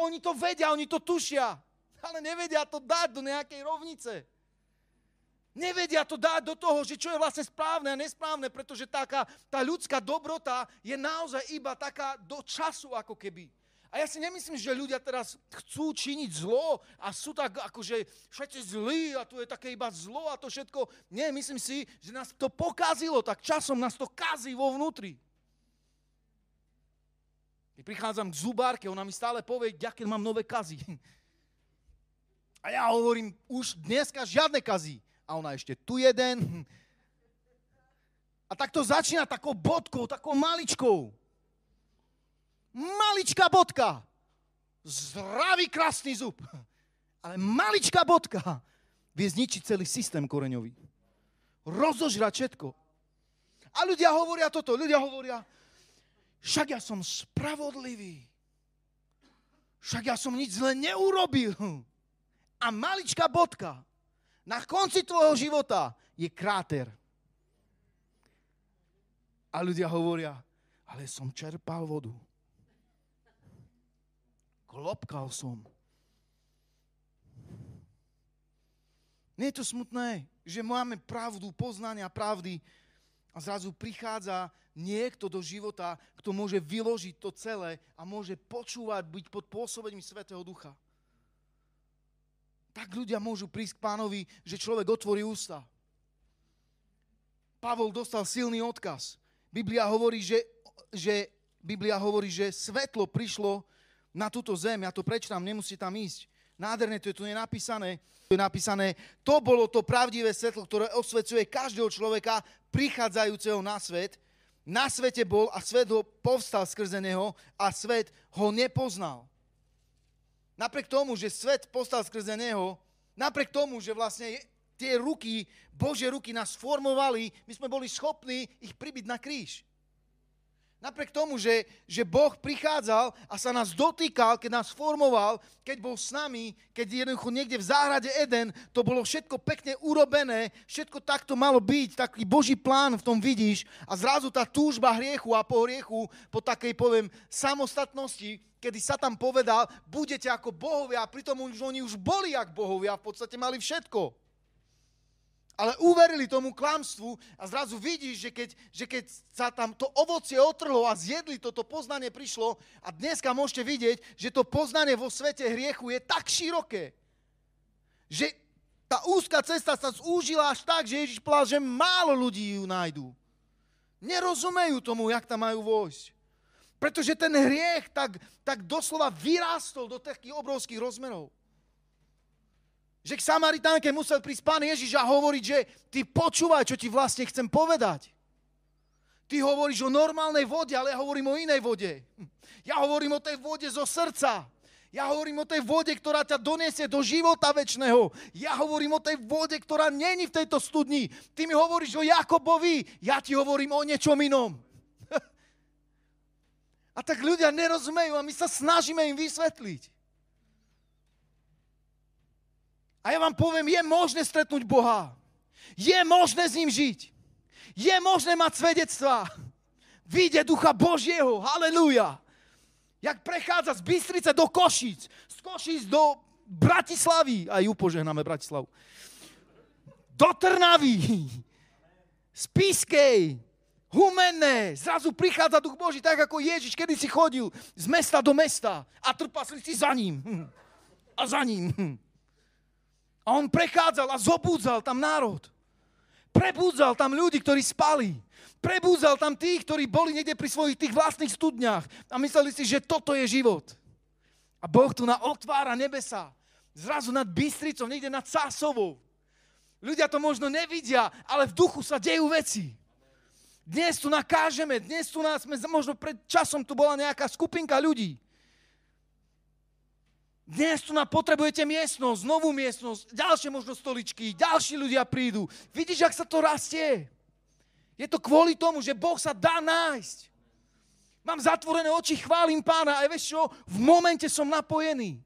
Oni to vedia, oni to tušia, ale nevedia to dať do nejakej rovnice. Nevedia to dať do toho, že čo je vlastne správne a nesprávne, pretože taká, tá ľudská dobrota je naozaj iba taká do času ako keby. A ja si nemyslím, že ľudia teraz chcú činiť zlo a sú tak akože všetci zlí a tu je také iba zlo a to všetko. Nie, myslím si, že nás to pokazilo, tak časom nás to kazí vo vnútri. Keď prichádzam k zubárke, ona mi stále povie, ďakujem, mám nové kazy. A ja hovorím, už dneska žiadne kazy. A ona ešte tu jeden. A tak to začína takou bodkou, takou maličkou. Maličká bodka. Zdravý, krásny zub. Ale maličká bodka vie zničiť celý systém koreňový. Rozožrať všetko. A ľudia hovoria toto. Ľudia hovoria, však ja som spravodlivý. Však ja som nič zle neurobil. A maličká bodka na konci tvojho života je kráter. A ľudia hovoria, ale som čerpal vodu. Klopkal som. Nie je to smutné, že máme pravdu, poznania pravdy a zrazu prichádza niekto do života, kto môže vyložiť to celé a môže počúvať, byť pod pôsobením Svätého Ducha. Tak ľudia môžu prísť k Pánovi, že človek otvorí ústa. Pavol dostal silný odkaz. Biblia hovorí, že, že, Biblia hovorí, že svetlo prišlo na túto zem, ja to prečítam, nemusíte tam ísť. Nádherné, to je tu napísané. To je napísané, to bolo to pravdivé svetlo, ktoré osvecuje každého človeka prichádzajúceho na svet. Na svete bol a svet ho povstal skrze neho a svet ho nepoznal. Napriek tomu, že svet povstal skrze neho, napriek tomu, že vlastne tie ruky, Božie ruky nás formovali, my sme boli schopní ich pribiť na kríž. Napriek tomu, že, že Boh prichádzal a sa nás dotýkal, keď nás formoval, keď bol s nami, keď jednoducho niekde v záhrade Eden, to bolo všetko pekne urobené, všetko takto malo byť, taký Boží plán v tom vidíš a zrazu tá túžba hriechu a po hriechu, po takej, poviem, samostatnosti, kedy Satan povedal, budete ako bohovia, a pritom už oni už boli ako bohovia, v podstate mali všetko. Ale uverili tomu klamstvu a zrazu vidíš, že keď, že keď sa tam to ovocie otrhlo a zjedli, toto poznanie prišlo a dneska môžete vidieť, že to poznanie vo svete hriechu je tak široké, že tá úzka cesta sa zúžila až tak, že Ježiš povedal, že málo ľudí ju nájdú. Nerozumejú tomu, jak tam majú vojsť. Pretože ten hriech tak, tak doslova vyrástol do takých obrovských rozmerov. Že k Samaritánke musel prísť Pán Ježiš a hovoriť, že ty počúvaj, čo ti vlastne chcem povedať. Ty hovoríš o normálnej vode, ale ja hovorím o inej vode. Ja hovorím o tej vode zo srdca. Ja hovorím o tej vode, ktorá ťa doniesie do života večného. Ja hovorím o tej vode, ktorá není v tejto studni. Ty mi hovoríš o Jakobovi, ja ti hovorím o niečom inom. A tak ľudia nerozumejú a my sa snažíme im vysvetliť. A ja vám poviem, je možné stretnúť Boha. Je možné s ním žiť. Je možné mať svedectvá. Vyjde Ducha Božieho. Halelúja. Jak prechádza z Bystrice do Košíc. Z Košíc do Bratislavy. Aj ju požehnáme, Bratislavu. Do Trnavy. Z Pískej. Humenné. Zrazu prichádza Duch Boží, tak ako Ježiš, kedy si chodil z mesta do mesta. A trpaslíci za ním. A za ním. A on prechádzal a zobudzal tam národ. Prebudzal tam ľudí, ktorí spali. Prebudzal tam tých, ktorí boli niekde pri svojich tých vlastných studniach a mysleli si, že toto je život. A Boh tu na otvára nebesa. Zrazu nad Bystricou, niekde nad Sásovou. Ľudia to možno nevidia, ale v duchu sa dejú veci. Dnes tu nakážeme, dnes tu nás sme, možno pred časom tu bola nejaká skupinka ľudí. Dnes tu na potrebujete miestnosť, novú miestnosť, ďalšie možno stoličky, ďalší ľudia prídu. Vidíš, ak sa to rastie? Je to kvôli tomu, že Boh sa dá nájsť. Mám zatvorené oči, chválim Pána a vieš čo? V momente som napojený.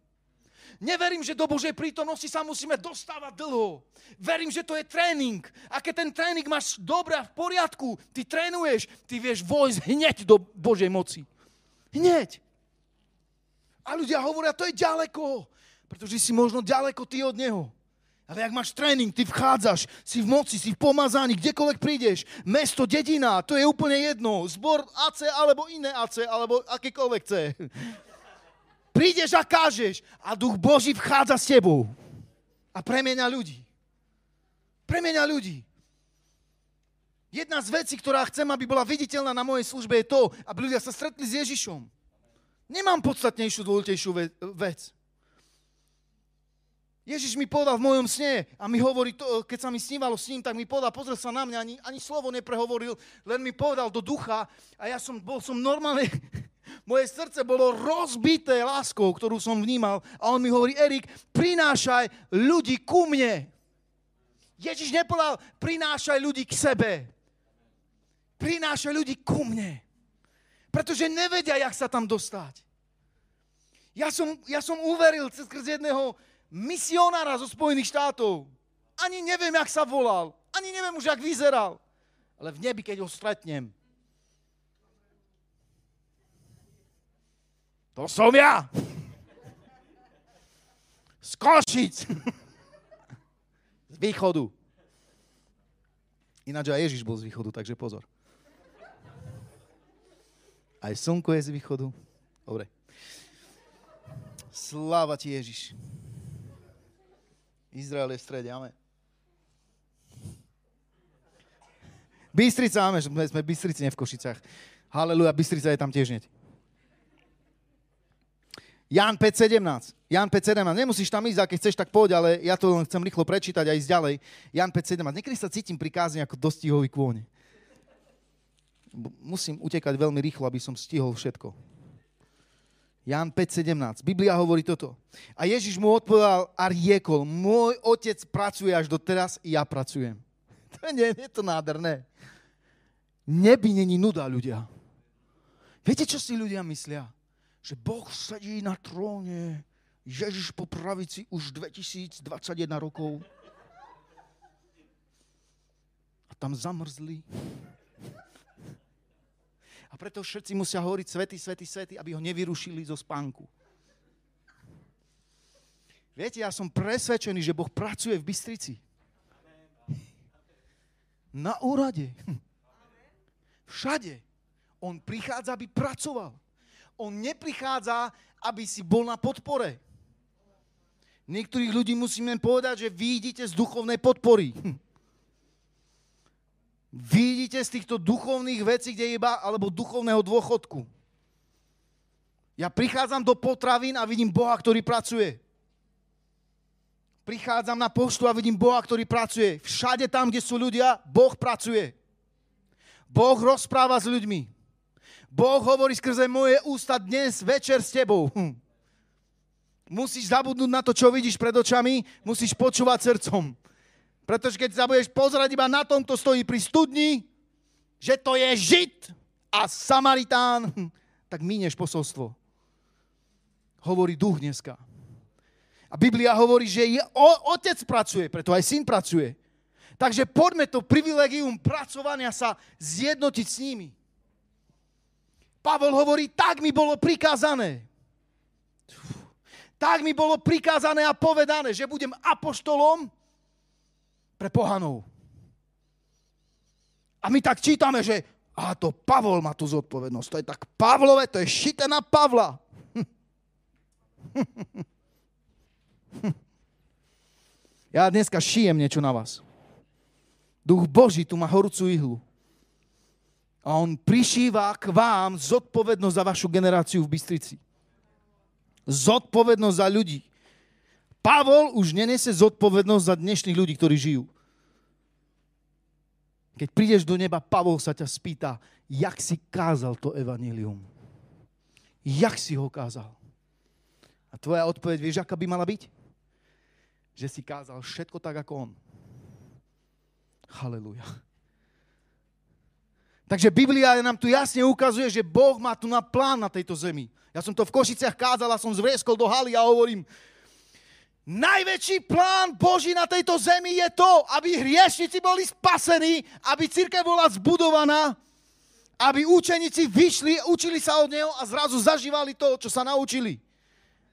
Neverím, že do Božej prítomnosti sa musíme dostávať dlho. Verím, že to je tréning. A keď ten tréning máš dobre a v poriadku, ty trénuješ, ty vieš vojsť hneď do Božej moci. Hneď. A ľudia hovoria, to je ďaleko, pretože si možno ďaleko ty od neho. Ale ak máš tréning, ty vchádzaš, si v moci, si v pomazaní, kdekoľvek prídeš, mesto, dedina, to je úplne jedno, zbor á cé alebo iné á cé, alebo akékoľvek C. Prídeš a kážeš a Duch Boží vchádza s tebou a premenia ľudí. Premenia ľudí. Jedna z vecí, ktorá chcem, aby bola viditeľná na mojej službe, je to, aby ľudia sa stretli s Ježišom. Nemám podstatnejšiu, dôležitejšiu vec. Ježiš mi povedal v mojom sne a mi hovorí, to, keď sa mi snívalo s ním, tak mi povedal, pozrel sa na mňa, ani, ani slovo neprehovoril, len mi povedal do ducha a ja som bol som normálne, moje srdce bolo rozbité láskou, ktorú som vnímal a on mi hovorí, Erik, prinášaj ľudí ku mne. Ježiš nepovedal, prinášaj ľudí k sebe. Prinášaj ľudí ku mne. Pretože nevedia, jak sa tam dostať. Ja som, ja som uveril cez skrz jedného misionára zo Spojených štátov. Ani neviem, jak sa volal. Ani neviem už, jak vyzeral. Ale v nebi, keď ho stretnem. To som ja. Z Košic. Z východu. Ináč aj Ježiš bol z východu, takže pozor. Aj slnko je z východu. Dobre. Sláva ti, Ježiš. Izrael je v strede, amen. Bystrica, amen. Sme v Bystrici, ne v Košicách. Halelúja, Bystrica je tam tiež hneď. Ján päť sedemnásť. Ján päť sedemnásť. Nemusíš tam ísť, a keď chceš, tak poď, ale ja to len chcem rýchlo prečítať a ísť ďalej. Ján päť sedemnásť. Niekedy sa cítim pri kázni ako dostihový kôň. Musím utekať veľmi rýchlo, aby som stihol všetko. Ján päť sedemnásť. Biblia hovorí toto. A Ježiš mu odpovedal a riekol, môj otec pracuje až doteraz i ja pracujem. To nie, nie je to nádherné. Nebi není nuda, ľudia. Viete, čo si ľudia myslia? Že Boh sedí na tróne, Ježiš po pravici už dvetisícdvadsaťjeden rokov. A tam zamrzli. A preto všetci musia hovoriť svätý, svätý, svätý, aby ho nevyrušili zo spánku. Viete, ja som presvedčený, že Boh pracuje v Bystrici. Na úrade. Všade. On prichádza, aby pracoval. On neprichádza, aby si bol na podpore. Niektorých ľudí musíme povedať, že vyjdite z duchovnej podpory. Vidíte z týchto duchovných vecí, kde iba, alebo duchovného dôchodku. Ja prichádzam do potravín a vidím Boha, ktorý pracuje. Prichádzam na poštu a vidím Boha, ktorý pracuje. Všade tam, kde sú ľudia, Boh pracuje. Boh rozpráva s ľuďmi. Boh hovorí skrze moje ústa dnes večer s tebou. Hm. Musíš zabudnúť na to, čo vidíš pred očami, musíš počúvať srdcom. Pretože keď sa budeš pozerať iba na tom, kto stojí pri studni, že to je Žid a Samaritán, tak minieš posolstvo. Hovorí duch dneska. A Biblia hovorí, že je, o, otec pracuje, preto aj syn pracuje. Takže poďme to privilegium pracovania sa zjednotiť s nimi. Pavol hovorí, tak mi bolo prikázané. Uf. Tak mi bolo prikázané a povedané, že budem apoštolom pre pohanov. A my tak čítame, že a to Pavol má tú zodpovednosť. To je tak Pavlové, to je šité na Pavla. Ja dneska šijem niečo na vás. Duch Boží tu má horúcu ihlu. A on prišíva k vám zodpovednosť za vašu generáciu v Bystrici. Zodpovednosť za ľudí. Pavol už nenesie zodpovednosť za dnešných ľudí, ktorí žijú. Keď prídeš do neba, Pavol sa ťa spýta, jak si kázal to evanjelium? Jak si ho kázal? A tvoja odpoveď, vieš, aká by mala byť? Že si kázal všetko tak, ako on. Halelujá. Takže Biblia nám tu jasne ukazuje, že Boh má tu na plán na tejto zemi. Ja som to v Košiciach kázal a som zvrieskol do haly a hovorím, najväčší plán Boží na tejto zemi je to, aby hriešnici boli spasení, aby cirkev bola zbudovaná, aby učeníci vyšli, učili sa od neho a zrazu zažívali to, čo sa naučili.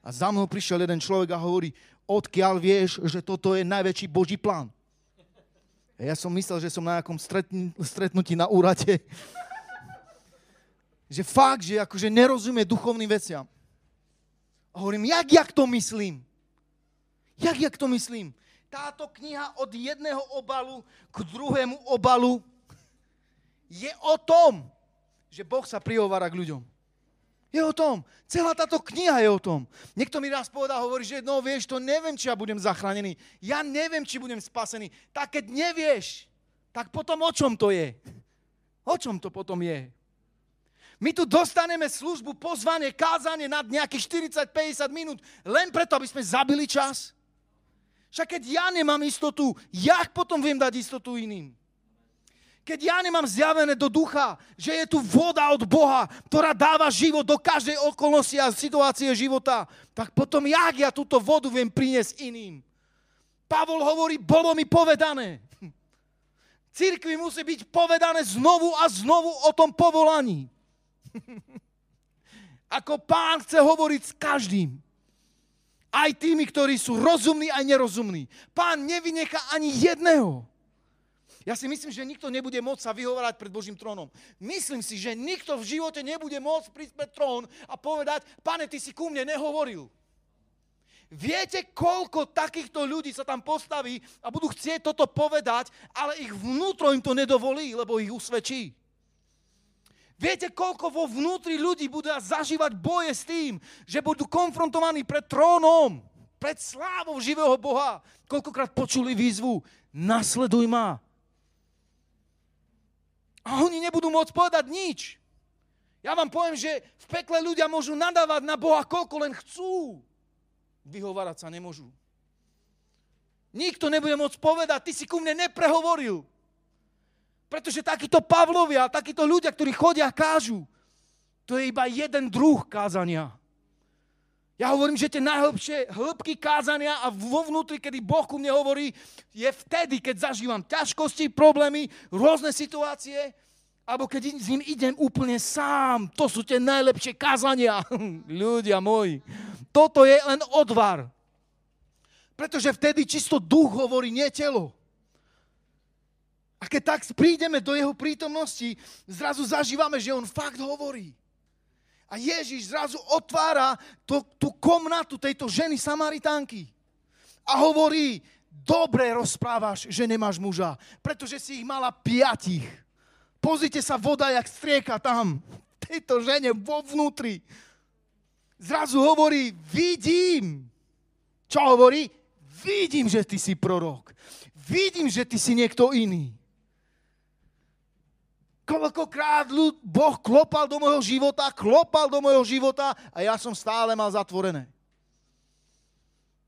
A za mnou prišiel jeden človek a hovorí, odkiaľ vieš, že toto je najväčší Boží plán? Ja som myslel, že som na nejakom stretnutí na úrade. Že fakt, že akože nerozumie duchovným veciam. A hovorím, jak, jak to myslím? Jak, jak to myslím? Táto kniha od jedného obalu k druhému obalu je o tom, že Boh sa prihovára k ľuďom. Je o tom. Celá táto kniha je o tom. Niekto mi raz povedal, hovorí, že no vieš, to neviem, či ja budem zachránený. Ja neviem, či budem spasený. Tak keď nevieš, tak potom o čom to je? O čom to potom je? My tu dostaneme službu, pozvanie, kázanie nad nejakých štyridsať päťdesiat minút len preto, aby sme zabili čas. Však keď ja nemám istotu, jak potom viem dať istotu iným? Keď ja nemám zjavené do ducha, že je tu voda od Boha, ktorá dáva život do každej okolnosti a situácie života, tak potom jak ja túto vodu viem priniesť iným? Pavol hovorí, bolo mi povedané. Cirkvi musí byť povedané znovu a znovu o tom povolaní. Ako Pán chce hovoriť s každým. Aj tými, ktorí sú rozumní, aj nerozumní. Pán nevynechá ani jedného. Ja si myslím, že nikto nebude môcť sa vyhovárať pred Božím trónom. Myslím si, že nikto v živote nebude môcť prísť pred trón a povedať, Pane, ty si ku mne nehovoril. Viete, koľko takýchto ľudí sa tam postaví a budú chcieť toto povedať, ale ich vnútro im to nedovolí, lebo ich usvedčí. Viete, koľko vo vnútri ľudí bude zažívať boje s tým, že budú konfrontovaní pred trónom, pred slávou živého Boha. Koľkokrát počuli výzvu, nasleduj ma. A oni nebudú môcť povedať nič. Ja vám poviem, že v pekle ľudia môžu nadávať na Boha, koľko len chcú. Vyhovárať sa nemôžu. Nikto nebude môcť povedať, ty si ku mne neprehovoril. Pretože takíto Pavlovia, takíto ľudia, ktorí chodia a kážu, to je iba jeden druh kázania. Ja hovorím, že tie najhlbšie hĺbky kázania a vo vnútri, kedy Boh ku mne hovorí, je vtedy, keď zažívam ťažkosti, problémy, rôzne situácie, alebo keď s ním idem úplne sám. To sú tie najlepšie kázania. Ľudia moji, toto je len odvar. Pretože vtedy čisto duch hovorí, nie telo. A keď tak prídeme do jeho prítomnosti, zrazu zažívame, že on fakt hovorí. A Ježiš zrazu otvára to, tú komnatu tejto ženy Samaritánky. A hovorí, dobre rozprávaš, že nemáš muža, pretože si ich mala piatich. Pozrite sa, voda jak strieka tam, tejto žene vo vnútri. Zrazu hovorí, vidím. Čo hovorí? Vidím, že ty si prorok. Vidím, že ty si niekto iný. Koľkokrát Boh klopal do môjho života, klopal do môjho života a ja som stále mal zatvorené.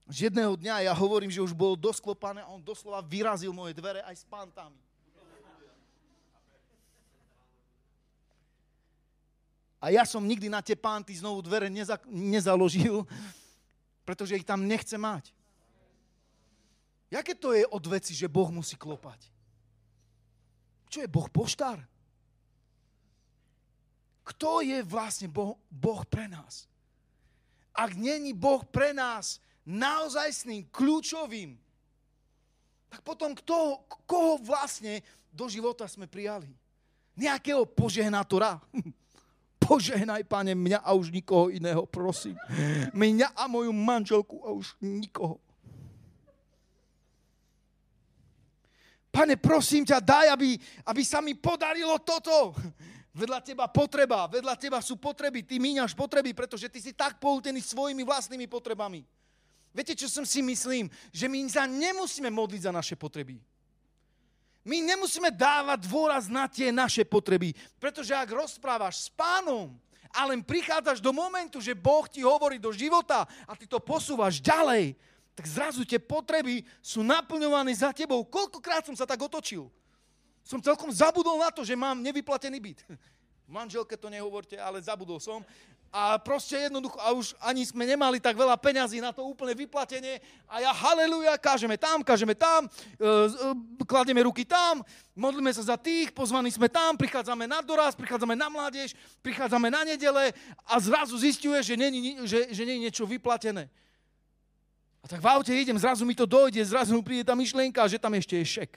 Z jedného dňa ja hovorím, že už bolo dosklopané a on doslova vyrazil moje dvere aj s pantami. A ja som nikdy na tie panty znovu dvere neza, nezaložil, pretože ich tam nechce mať. Jaké to je od veci, že Boh musí klopať? Čo je Boh poštár? Kto je vlastne Boh, boh pre nás? Ak není Boh pre nás naozajstným, kľúčovým, tak potom kto, koho vlastne do života sme prijali? Nejakého požehnátora? Požehnaj, Pane, mňa a už nikoho iného, prosím. Mňa a moju manželku a už nikoho. Pane, prosím ťa, daj, aby, aby sa mi podarilo toto. Vedľa teba potreba, vedľa teba sú potreby, ty míňaš potreby, pretože ty si tak pohltený svojimi vlastnými potrebami. Viete, čo som si myslím? Že my sa nemusíme modliť za naše potreby. My nemusíme dávať dôraz na tie naše potreby, pretože ak rozprávaš s Pánom a len prichádzaš do momentu, že Boh ti hovorí do života a ty to posúvaš ďalej, tak zrazu tie potreby sú naplňované za tebou. Koľkokrát som sa tak otočil? Som celkom zabudol na to, že mám nevyplatený byt. Manželke to nehovorte, ale zabudol som. A proste jednoducho, a už ani sme nemali tak veľa peňazí na to úplne vyplatenie. A ja, haleluja, kážeme tam, kážeme tam, e, e, kladieme ruky tam, modlíme sa za tých, pozvaní sme tam, prichádzame na doraz, prichádzame na mládež, prichádzame na nedele a zrazu zisťuje, že není, že, že není niečo vyplatené. A tak v aute idem, zrazu mi to dojde, zrazu príde tá myšlienka, že tam ešte je šek.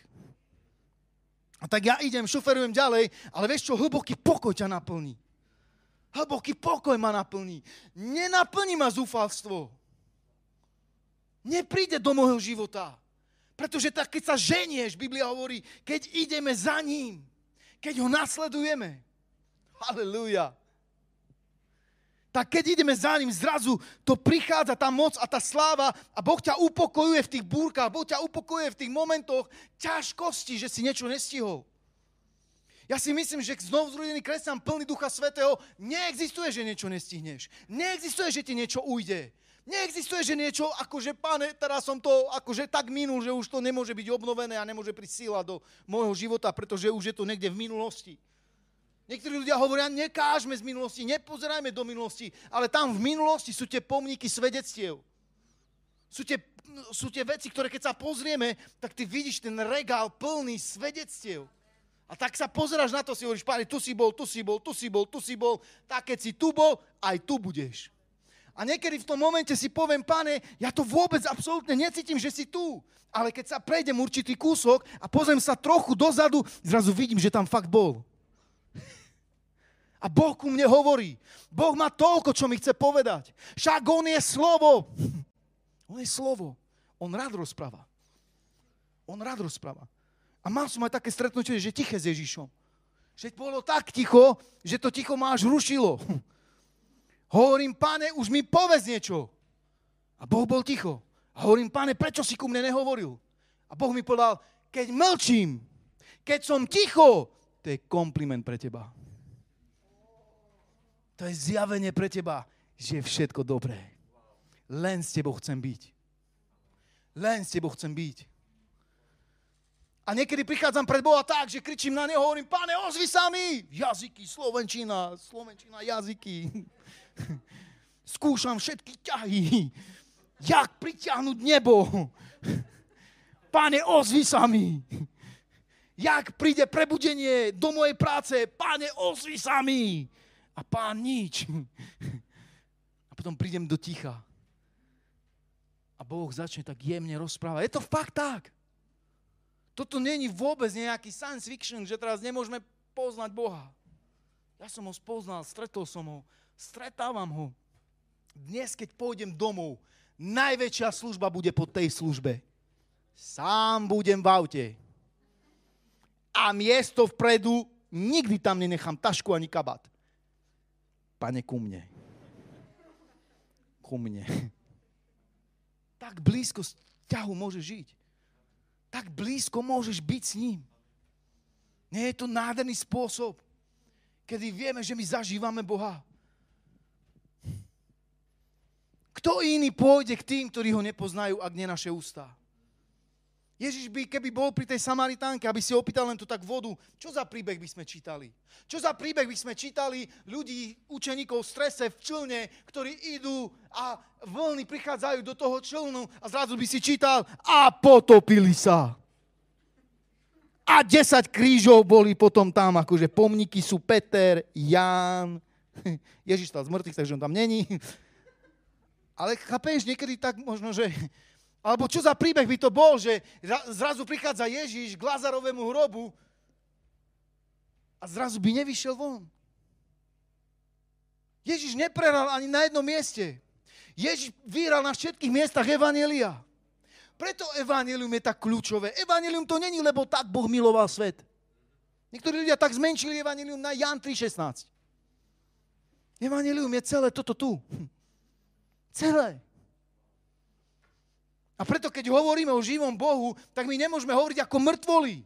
A tak ja idem, šoferujem ďalej, ale vieš čo, hlboký pokoj ťa naplní. Hlboký pokoj ma naplní. Nenaplní ma zúfalstvo. Nepríde do môjho života. Pretože tak, keď sa ženieš, Biblia hovorí, keď ideme za ním, keď ho nasledujeme. Halelúja. Tak keď ideme za ním, zrazu to prichádza tá moc a tá sláva a Boh ťa upokojuje v tých búrkach, Boh ťa upokojuje v tých momentoch ťažkosti, že si niečo nestihol. Ja si myslím, že znovuzrodený kresťan plný Ducha Svätého neexistuje, že niečo nestihneš. Neexistuje, že ti niečo ujde. Neexistuje, že niečo, akože, Pane, teraz som to akože tak minul, že už to nemôže byť obnovené a nemôže prísť sila do môjho života, pretože už je to niekde v minulosti. Niektorí ľudia hovoria, nekážme z minulosti, nepozerajme do minulosti, ale tam v minulosti sú tie pomníky svedectiev. Sú tie, sú tie veci, ktoré keď sa pozrieme, tak ty vidíš ten regál plný svedectiev. A tak sa pozeráš na to, si hovoríš, Pane, tu si bol, tu si bol, tu si bol, tu si bol, tak keď si tu bol, aj tu budeš. A niekedy v tom momente si poviem, Pane, ja to vôbec absolútne necítim, že si tu. Ale keď sa prejdem určitý kúsok a pozriem sa trochu dozadu, zrazu vidím, že tam fakt bol. A Boh ku mne hovorí. Boh má toľko, čo mi chce povedať. Však on je slovo. On je slovo. On rád rozpráva. On rád rozpráva. A mal som aj také stretnutie, že tiché s Ježišom. Že bolo tak ticho, že to ticho ma až rušilo. Hovorím, Pane, už mi povedz niečo. A Boh bol ticho. A hovorím, Pane, prečo si ku mne nehovoril? A Boh mi povedal, keď mlčím, keď som ticho, to je kompliment pre teba. To je zjavenie pre teba, že je všetko dobré. Len s tebou chcem byť. Len s tebou chcem byť. A niekedy prichádzam pred Boha tak, že kričím na neho, hovorím, Pane, ozvi sa mi! Jazyky, slovenčina, slovenčina, jazyky. Skúšam všetky ťahy. Jak pritiahnuť nebo? Pane, ozvi sa mi! Jak príde prebudenie do mojej práce? Pane, ozvi sa mi! A Pán nič. A potom prídem do ticha. A Boh začne tak jemne rozprávať. Je to fakt tak. Toto není vôbec nejaký science fiction, že teraz nemôžeme poznať Boha. Ja som ho spoznal, stretol som ho, stretávam ho. Dnes, keď pôjdem domov, najväčšia služba bude po tej službe. Sám budem v aute. A miesto vpredu, nikdy tam nenechám tašku ani kabát. Pane, ku mne. Ku mne. Tak blízko vzťahu môžeš žiť. Tak blízko môžeš byť s ním. Nie je to nádherný spôsob, kedy vieme, že my zažívame Boha. Kto iný pôjde k tým, ktorí ho nepoznajú, ak nie naše ústa? Ježiš by, keby bol pri tej Samaritánke, aby si opýtal len tu tak vodu, čo za príbeh by sme čítali? Čo za príbeh by sme čítali ľudí, učeníkov v strese, v člne, ktorí idú a vlny prichádzajú do toho člnu a zrazu by si čítal a potopili sa. A desať krížov boli potom tam, akože pomníky sú Peter, Ján, Ježiš stal z mŕtvych, takže on tam není. Ale chápeš, niekedy tak možno, že... Alebo čo za príbeh by to bol, že zrazu prichádza Ježiš k Lazarovému hrobu a zrazu by nevyšiel von. Ježiš nepreral ani na jednom mieste. Ježiš vyhral na všetkých miestach Evanjelia. Preto Evanjelium je tak kľúčové. Evanjelium to není, lebo tak Boh miloval svet. Niektorí ľudia tak zmenšili Evanjelium na Ján tri šestnásť. Evanjelium je celé toto tu. Celé. A preto, keď hovoríme o živom Bohu, tak my nemôžeme hovoriť ako mŕtvoli.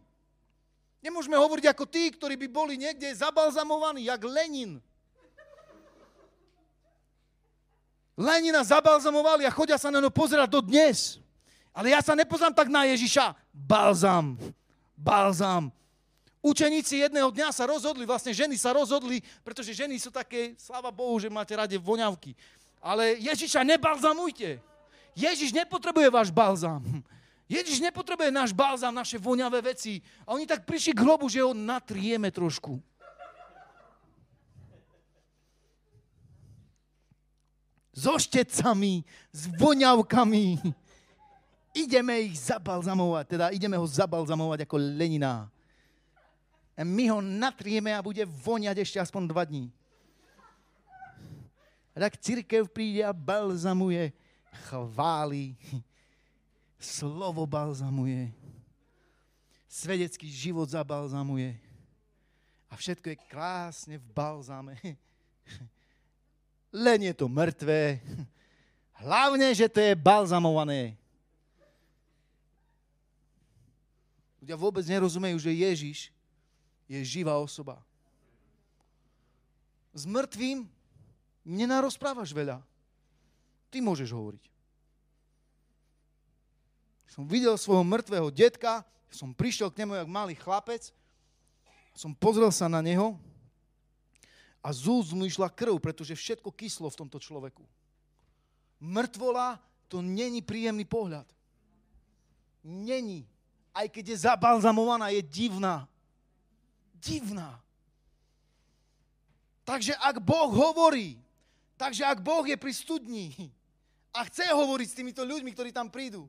Nemôžeme hovoriť ako tí, ktorí by boli niekde zabalzamovaní, jak Lenin. Lenina zabalzamovali a chodia sa na ňo pozerať do dnes. Ale ja sa nepozerám tak na Ježiša. Balzam, balzam. Učeníci jedného dňa sa rozhodli, vlastne ženy sa rozhodli, pretože ženy sú také, sláva Bohu, že máte rade voňavky. Ale Ježiša nebalzamujte. Ježiš nepotrebuje váš balzám. Ježiš nepotrebuje náš balzám, naše voňavé veci. A oni tak prišli k hrobu, že ho natrieme trošku. So štecami, s voňavkami. Ideme ich zabalzamovať, teda ideme ho zabalzamovať ako Lenina. A my ho natrieme a bude voňať ešte aspoň dva dní. A tak cirkev príde a balzamuje. Chváli, slovo balzamuje, svedecký život zabalzamuje a všetko je krásne v balzame. Len je to mŕtvé, hlavne, že to je balzamované. Ľudia vôbec nerozumejú, že Ježiš je živá osoba. S mŕtvým nenarozprávaš veľa. Ty môžeš hovoriť. Som videl svojho mŕtvého detka, som prišiel k nemu jak malý chlapec, som pozrel sa na neho a z úst mu išla krv, pretože všetko kyslo v tomto človeku. Mŕtvola to není príjemný pohľad. Není. Aj keď je zabalzamovaná, je divná. Divná. Takže ak Boh hovorí, takže ak Boh je pri studni, a chce hovoriť s týmito ľuďmi, ktorí tam prídu,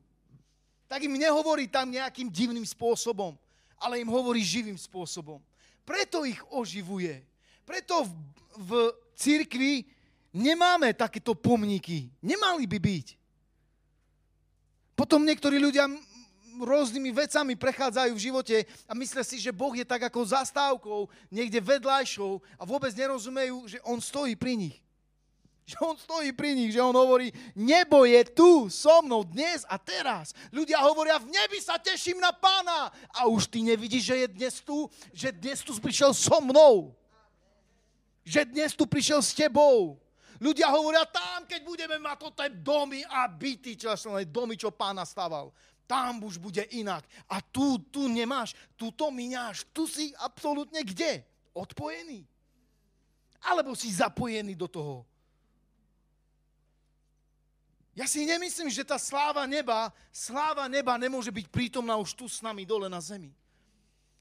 tak im nehovorí tam nejakým divným spôsobom, ale im hovorí živým spôsobom. Preto ich oživuje. Preto v, v cirkvi nemáme takéto pomníky. Nemali by byť. Potom niektorí ľudia rôznymi vecami prechádzajú v živote a myslia si, že Boh je tak ako zastávkou, niekde vedľajšou a vôbec nerozumejú, že On stojí pri nich. Že On stojí pri nich, že On hovorí, nebo je tu so mnou dnes a teraz. Ľudia hovoria, v nebi sa teším na Pána. A už ty nevidíš, že je dnes tu, že dnes tu prišiel so mnou. Že dnes tu prišiel s tebou. Ľudia hovoria, tam, keď budeme mať to tie domy a byty, čo domy, čo Pána staval. Tam už bude inak. A tu, tu nemáš, tu to miňáš, tu si absolútne kde? Odpojený. Alebo si zapojený do toho. Ja si nemyslím, že tá sláva neba, sláva neba nemôže byť prítomná už tu s nami dole na zemi.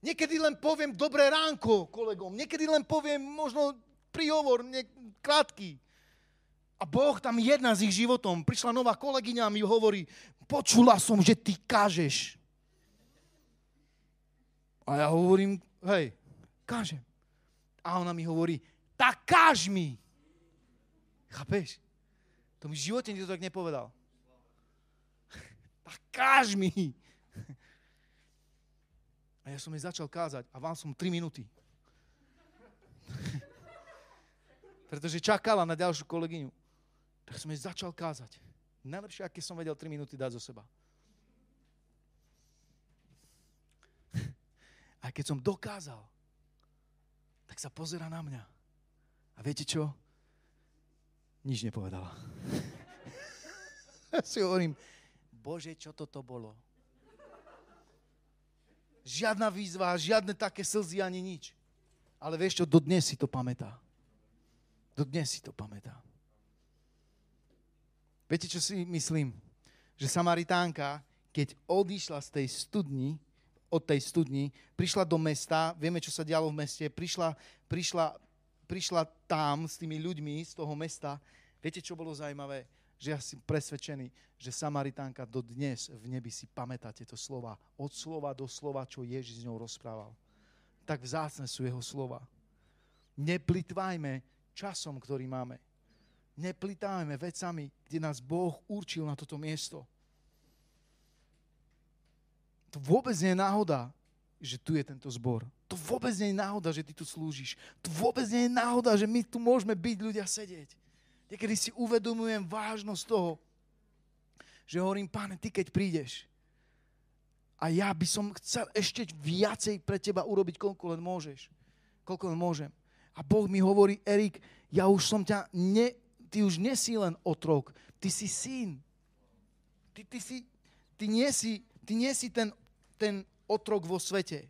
Niekedy len poviem dobré ránko kolegom, niekedy len poviem možno príhovor krátky. A Boh tam jedná s ich životom. Prišla nová kolegyňa a mi hovorí, počula som, že ty kážeš. A ja hovorím, hej, kážem. A ona mi hovorí, tak káž mi. Chápeš? To mi v živote nikto tak nepovedal. Tak káž mi. A ja som jej začal kázať a vám som tri minúty. Pretože čakala na ďalšiu kolegyňu. Tak som jej začal kázať. Najlepšie, aké som vedel tri minúty dať zo seba. A keď som dokázal, tak sa pozerá na mňa. A viete čo? Nič nepovedala. Ja si hovorím, Bože, čo toto bolo? Žiadna výzva, žiadne také slzy ani nič. Ale vieš čo, dodnes si to pamätá. Dodnes si to pamätá. Viete, čo si myslím? Že Samaritánka, keď odišla z tej studni, od tej studni, prišla do mesta, vieme, čo sa dialo v meste, prišla, prišla, prišla tam s tými ľuďmi z toho mesta. Viete, čo bolo zaujímavé? Že ja som presvedčený, že Samaritánka dodnes v nebi si pamätá tieto slova. Od slova do slova, čo Ježiš s ňou rozprával. Tak vzácne sú jeho slova. Neplitvajme časom, ktorý máme. Neplitávame vecami, kde nás Boh určil na toto miesto. To vôbec nie je náhoda, že tu je tento zbor. To vôbec nie je náhoda, že ty tu slúžiš. To vôbec nie je náhoda, že my tu môžeme byť, ľudia, sedieť. Niekedy si uvedomujem vážnosť toho, že hovorím, Pane, ty keď prídeš a ja by som chcel ešte viacej pre teba urobiť, koľko len môžeš. Koľko len môžem. A Boh mi hovorí, Erik, ja už som ťa ne... Ty už nesí len otrok, ty si syn. Ty, ty, si, ty nie si, ty nie si ten, ten otrok vo svete,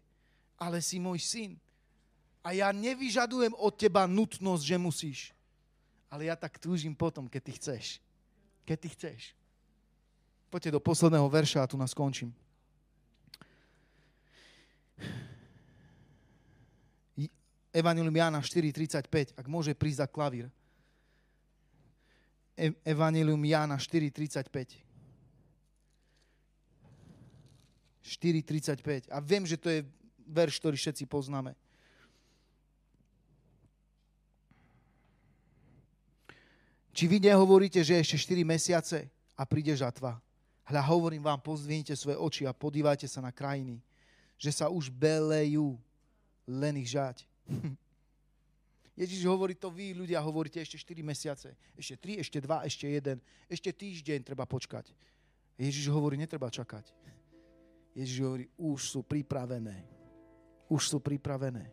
ale si môj syn. A ja nevyžadujem od teba nutnosť, že musíš. Ale ja tak túžim potom, keď ty chceš. Keď ty chceš. Poďte do posledného verša a tu nás končím. Evanjelium Jána štyri tridsaťpäť, ak môže prísť za klavír. Evanjelium Jána štyri tridsaťpäť. štyri tridsaťpäť. A viem, že to je verš, ktorý všetci poznáme. Či vy nehovoríte, že ešte štyri mesiace a príde žatva? Hľa, hovorím vám, pozdvihnite svoje oči a podívajte sa na krajiny, že sa už belejú, len ich žať. Ježiš hovorí to, vy ľudia hovoríte ešte štyri mesiace, ešte tri, ešte dva, ešte jeden, ešte týždeň treba počkať. Ježiš hovorí, netreba čakať. Ježiš hovorí, už sú pripravené. Už sú pripravené.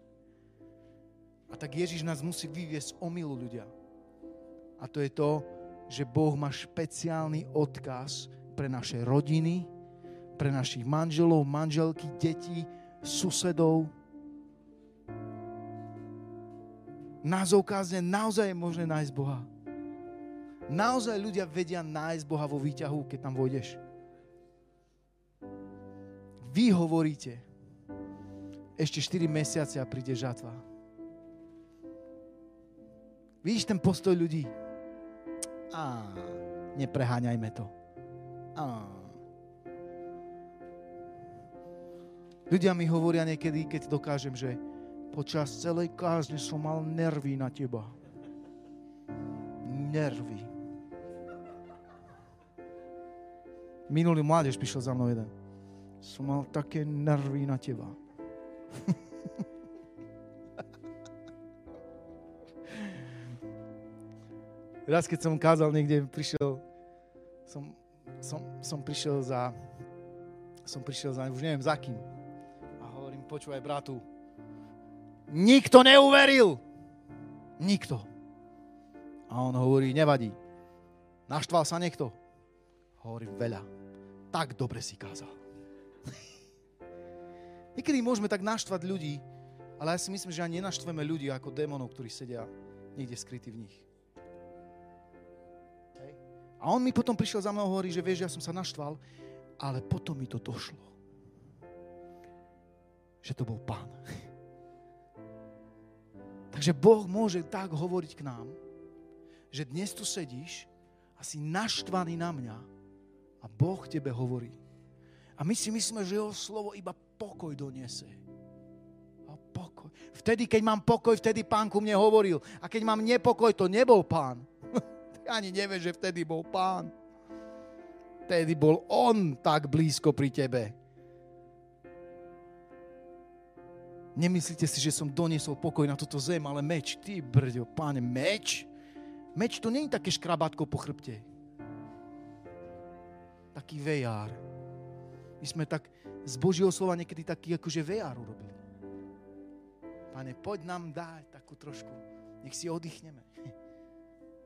A tak Ježiš nás musí vyviesť z omylu, ľudia. A to je to, že Boh má špeciálny odkaz pre naše rodiny, pre našich manželov, manželky, deti, susedov. Na zoukázne naozaj je možné nájsť Boha. Naozaj ľudia vedia nájsť Boha vo výťahu, keď tam vojdeš. Vy hovoríte, ešte štyri mesiace a príde žatva. Vidíš ten postoj ľudí? Á, nepreháňajme to. Á. Ľudia mi hovoria niekedy, keď dokážem, že počas celej kázne som mal nervy na teba. Nervy. Minulý mládež prišiel za mnou jeden. som mal také nervy na teba. Raz, keď som kázal niekde, prišiel, som, som, som prišiel za, som prišiel za, už neviem za kým. A hovorím, počúvaj bratu, nikto neuveril. Nikto. A on hovorí, nevadí. Naštval sa niekto? Hovorím, veľa. Tak dobre si kázal. Niekedy môžeme tak naštvať ľudí, ale ja si myslím, že ani nenaštveme ľudí ako démonov, ktorí sedia niekde skrytí v nich. Hej. A on mi potom prišiel za mnou a hovorí, že vieš, ja som sa naštval, ale potom mi to došlo. Že to bol Pán. Takže Boh môže tak hovoriť k nám, že dnes tu sedíš a si naštvaný na mňa a Boh tebe hovorí. A my si myslíme, že jeho slovo iba pokoj doniesie. A pokoj. Vtedy, keď mám pokoj, vtedy Pán ku mne hovoril. A keď mám nepokoj, to nebol Pán. Ty ani nevieš, že vtedy bol Pán. Vtedy bol on tak blízko pri tebe. Nemyslíte si, že som doniesol pokoj na túto zem, ale meč. Ty brďo, Páne, meč? Meč to nie je také škrabátko po chrbte. Taký vejár. My sme tak z Božieho slova niekedy taký akože vejár urobili. Pane, poď nám dať takú trošku. Nech si oddychneme.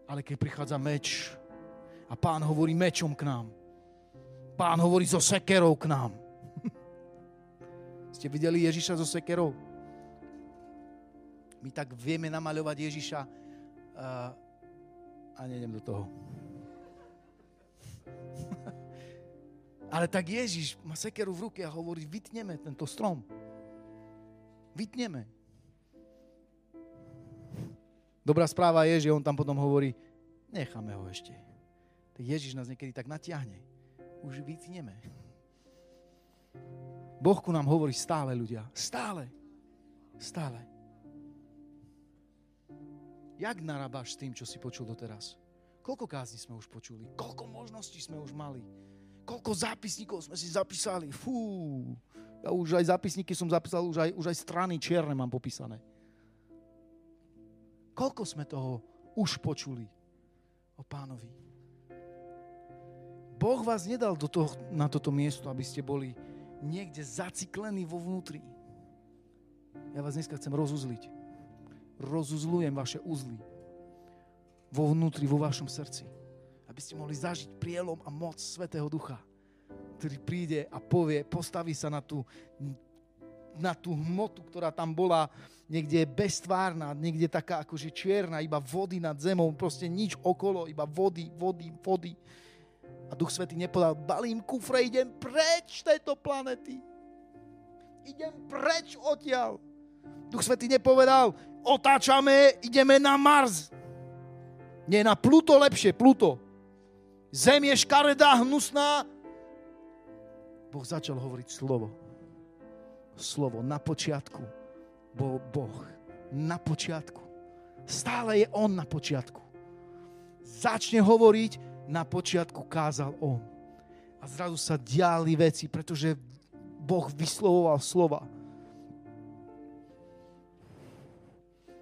Ale keď prichádza meč a Pán hovorí mečom k nám. Pán hovorí so sekerou k nám. Ste videli Ježiša so sekerou? My tak vieme namaľovať Ježiša uh, a nejdem do toho. Ale tak Ježiš má sekeru v ruke a hovorí, vytneme tento strom. Vytneme. Dobrá správa je, že on tam potom hovorí, necháme ho ešte. Tak Ježiš nás niekedy tak natiahne. Už vytneme. Boh ku nám hovorí stále, ľudia. Stále. Stále. Jak narabáš s tým, čo si počul doteraz? Koľko kázni sme už počuli? Koľko možností sme už mali? Koľko zápisníkov sme si zapísali? Fú, ja už aj zápisníky som zapísal, už aj, už aj strany čierne mám popísané. Koľko sme toho už počuli o Pánovi? Boh vás nedal do toho, na toto miesto, aby ste boli niekde zaciklení vo vnútri. Ja vás dneska chcem rozuzliť. Rozuzľujem vaše uzly vo vnútri, vo vašom srdci, aby ste mohli zažiť prielom a moc Svätého Ducha, ktorý príde a povie, postaví sa na tú, na tú hmotu, ktorá tam bola niekde beztvárna, niekde taká akože čierna, iba vody nad zemou, proste nič okolo, iba vody, vody, vody. A Duch Svätý nepodal, balím kufre, idem preč tejto planety. Idem preč odtiaľ. Duch Svätý nepovedal, otáčame, ideme na Mars. Nie, na Pluto lepšie, Pluto. Zem je škaredá, hnusná. Boh začal hovoriť slovo. Slovo, na počiatku bol Boh. Na počiatku. Stále je on na počiatku. Začne hovoriť, na počiatku kázal on. A zrazu sa diali veci, pretože Boh vyslovoval slova.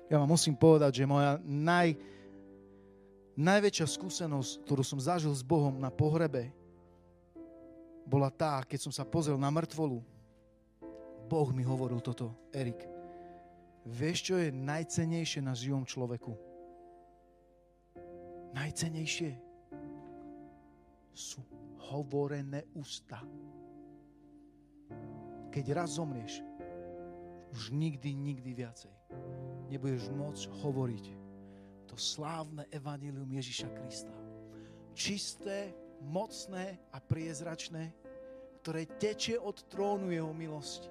Ja vám musím povedať, že moja naj, najväčšia skúsenosť, ktorú som zažil s Bohom na pohrebe, bola tá, keď som sa pozrel na mŕtvolu, Boh mi hovoril toto, Erik, vieš, čo je najcennejšie na živom človeku? Najcennejšie sú hovorené ústa. Keď raz zomrieš, už nikdy, nikdy viacej nebudeš môcť hovoriť to slávne evanjelium Ježiša Krista. Čisté, mocné a priezračné, ktoré tečie od trónu jeho milosti.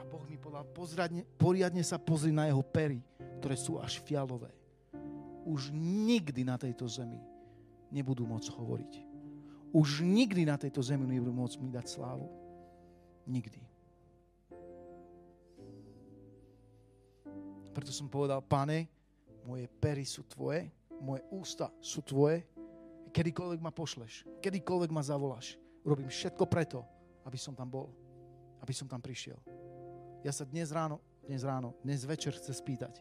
A Boh mi povedal, pozradne, poriadne sa pozri na jeho pery, ktoré sú až fialové. Už nikdy na tejto zemi nebudú môcť hovoriť. Už nikdy na tejto zemi nebudú môcť mi dať slávu. Nikdy. Preto som povedal, Pane, moje pery sú tvoje, moje ústa sú tvoje, kedykoľvek ma pošleš, kedykoľvek ma zavoláš, urobím všetko preto, aby som tam bol, aby som tam prišiel. Ja sa dnes ráno, dnes ráno, dnes večer chcem spýtať.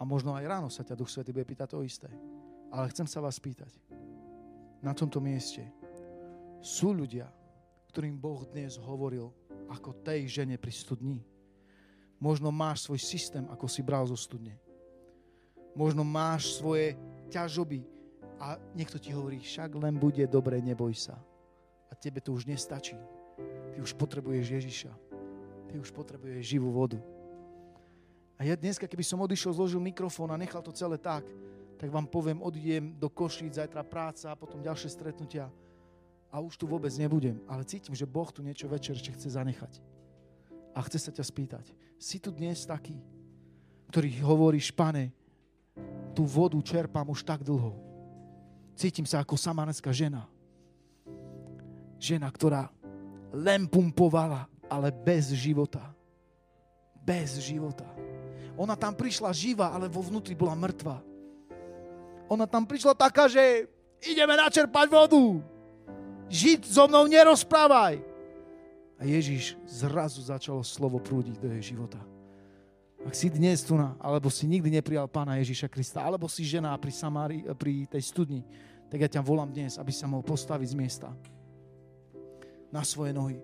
A možno aj ráno sa ťa Duch Svätý bude pýtať to isté. Ale chcem sa vás spýtať. Na tomto mieste sú ľudia, ktorým Boh dnes hovoril ako tej žene pri studni. Možno máš svoj systém, ako si bral zo studne. Možno máš svoje ťažoby a niekto ti hovorí, však len bude dobre, neboj sa. A tebe to už nestačí. Ty už potrebuješ Ježiša. Ty už potrebuješ živú vodu. A ja dneska, keby som odišiel, zložil mikrofón a nechal to celé tak, tak vám poviem, odídem do Košíc, zajtra práca a potom ďalšie stretnutia a už tu vôbec nebudem. Ale cítim, že Boh tu niečo večer ešte chce zanechať. A chce sa ťa spýtať, si tu dnes taký, ktorý hovoríš, Pane, tú vodu čerpám už tak dlho. Cítim sa ako samaretská žena. Žena, ktorá len pumpovala, ale bez života. Bez života. Ona tam prišla živá, ale vo vnútri bola mŕtva. Ona tam prišla taká, že ideme načerpať vodu. Žid, so mnou nerozprávaj. A Ježiš zrazu začalo slovo prúdiť do jej života. Ak si dnes tu, alebo si nikdy neprijal Pána Ježiša Krista, alebo si žena pri, Samári, pri tej studni, tak ja ťa volám dnes, aby sa mohol postaviť z miesta na svoje nohy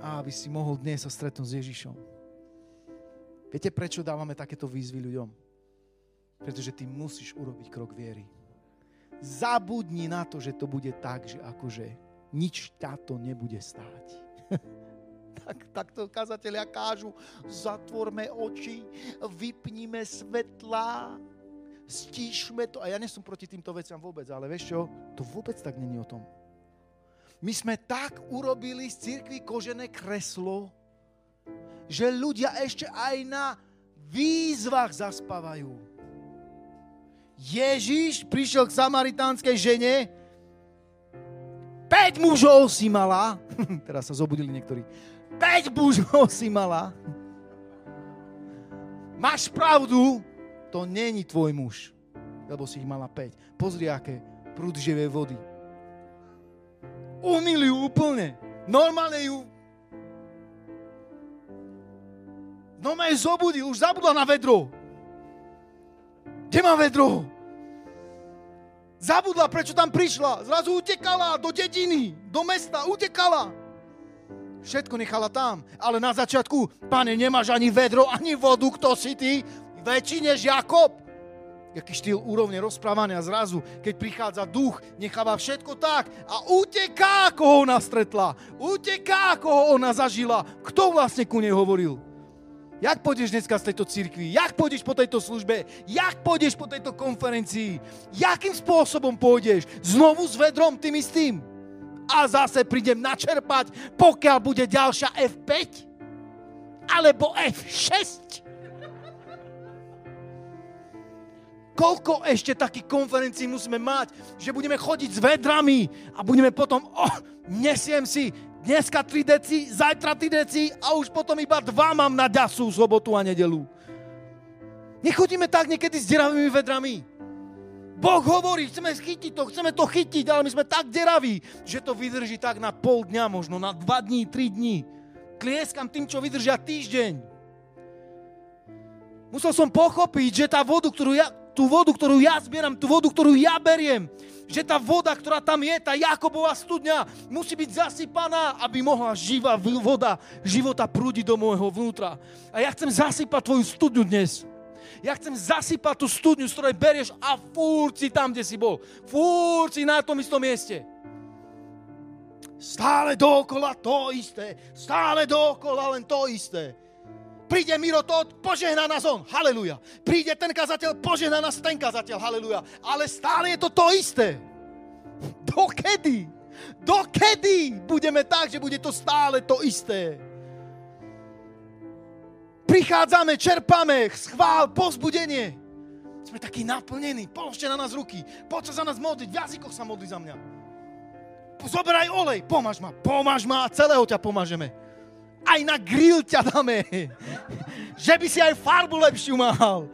a aby si mohol dnes sa stretnúť s Ježišom. Viete, prečo dávame takéto výzvy ľuďom? Pretože ty musíš urobiť krok viery. Zabudni na to, že to bude tak, že akože nič ťa to nebude stáť. tak, tak to kazatelia kážu, zatvorme oči, vypnime svetlá, stíšme to. A ja nie som proti týmto veciam vôbec, ale vieš čo? To vôbec tak není o tom. My sme tak urobili z cirkvi kožené kreslo, že ľudia ešte aj na výzvach zaspávajú. Ježiš prišiel k samaritánskej žene, päť mužov si mala, teraz sa zobudili niektorí, päť mužov si mala, máš pravdu, to není tvoj muž, lebo si ich mala päť. Pozri, aké prúd živej vody. Umýli ju úplne, normálne ju No ma je zobudil, už zabudla na vedro. Kde má vedro? Zabudla, prečo tam prišla. Zrazu utekala do dediny, do mesta, utekala. Všetko nechala tam. Ale na začiatku, Pane, nemáš ani vedro, ani vodu, kto si ty? Väčší než Jakob. Jaký štýl úrovne rozprávania zrazu, keď prichádza duch, necháva všetko tak a uteká, koho ona stretla. Uteká, koho ona zažila. Kto vlastne ku nej hovoril? Jak pôjdeš dneska z tejto cirkvi? Jak pôjdeš po tejto službe? Jak pôjdeš po tejto konferencii? Jakým spôsobom pôjdeš? Znovu s vedrom, tým istým. A zase prídem načerpať, pokiaľ bude ďalšia F päť? Alebo F šesť? Koľko ešte takých konferencií musíme mať, že budeme chodiť s vedrami a budeme potom, oh, nesiem si... Dneska tri deci, zajtra tri deci a už potom iba dva mám na ďasu, sobotu a nedelu. Nechodíme tak niekedy s deravými vedrami. Boh hovorí, chceme chytiť to, chceme to chytiť, ale my sme tak deraví, že to vydrží tak na pol dňa, možno na dva dní, tri dní. Klieskam tým, čo vydržia týždeň. Musel som pochopiť, že tá vodu, ktorú ja... tú vodu, ktorú ja zbieram, tú vodu, ktorú ja beriem, že tá voda, ktorá tam je, tá Jakobova studňa, musí byť zasypaná, aby mohla živá voda života prúdiť do môjho vnútra. A ja chcem zasypať tvoju studňu dnes. Ja chcem zasypať tú studňu, z ktorej berieš a furt si tam, kde si bol. Furt si na tom istom mieste. Stále dookola to isté. Stále dookola len to isté. Príde Miro Tóth, požehná nás on, haleluja. Príde ten kazateľ, požehná nás ten kazateľ, haleluja. Ale stále je to to isté. Dokedy? Dokedy budeme tak, že bude to stále to isté? Prichádzame, čerpame, schvál, povzbudenie. Sme takí naplnení, položte na nás ruky, poď sa za nás modliť, v jazykoch sa modli za mňa. Zoberaj olej, pomáž ma, pomáž ma, celého ťa pomážeme. Aj na grill ťa dáme. Že by si aj farbu lepšiu mal.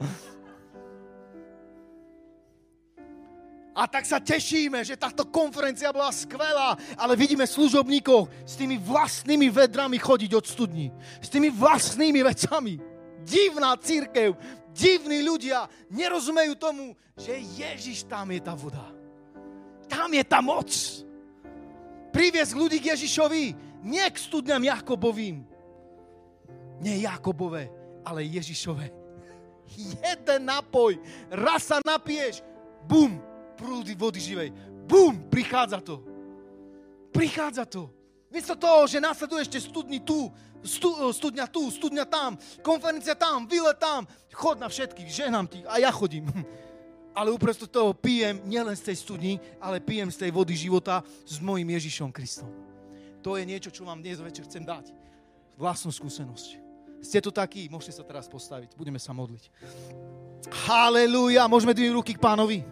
A tak sa tešíme, že táto konferencia bola skvelá, ale vidíme služobníkov s tými vlastnými vedrami chodiť od studní. S tými vlastnými vecami. Divná cirkev, divní ľudia nerozumejú tomu, že Ježiš, tam je tá voda. Tam je tá moc. Priviesť ľudí k Ježišovi, nie k studňam Jakobovým. Nie Jakobové, ale Ježišové. Jeden napoj, raz sa napiješ, bum, prúdy vody živej. Bum, prichádza to. Prichádza to. Miesto toho, že nasleduje ešte studni tu, stu, studňa tu, studňa tam, konferencia tam, výlet tam, chod na všetkých, ženám ti a ja chodím. Ale uprosto toho pijem nielen z tej studni, ale pijem z tej vody života s mojim Ježišom Kristom. To je niečo, čo vám dnes večer chcem dať. Vlastnú skúsenosť. Ste tu takí, môžete sa teraz postaviť. Budeme sa modliť. Halelúja. Môžeme dvihnúť ruky k pánovi.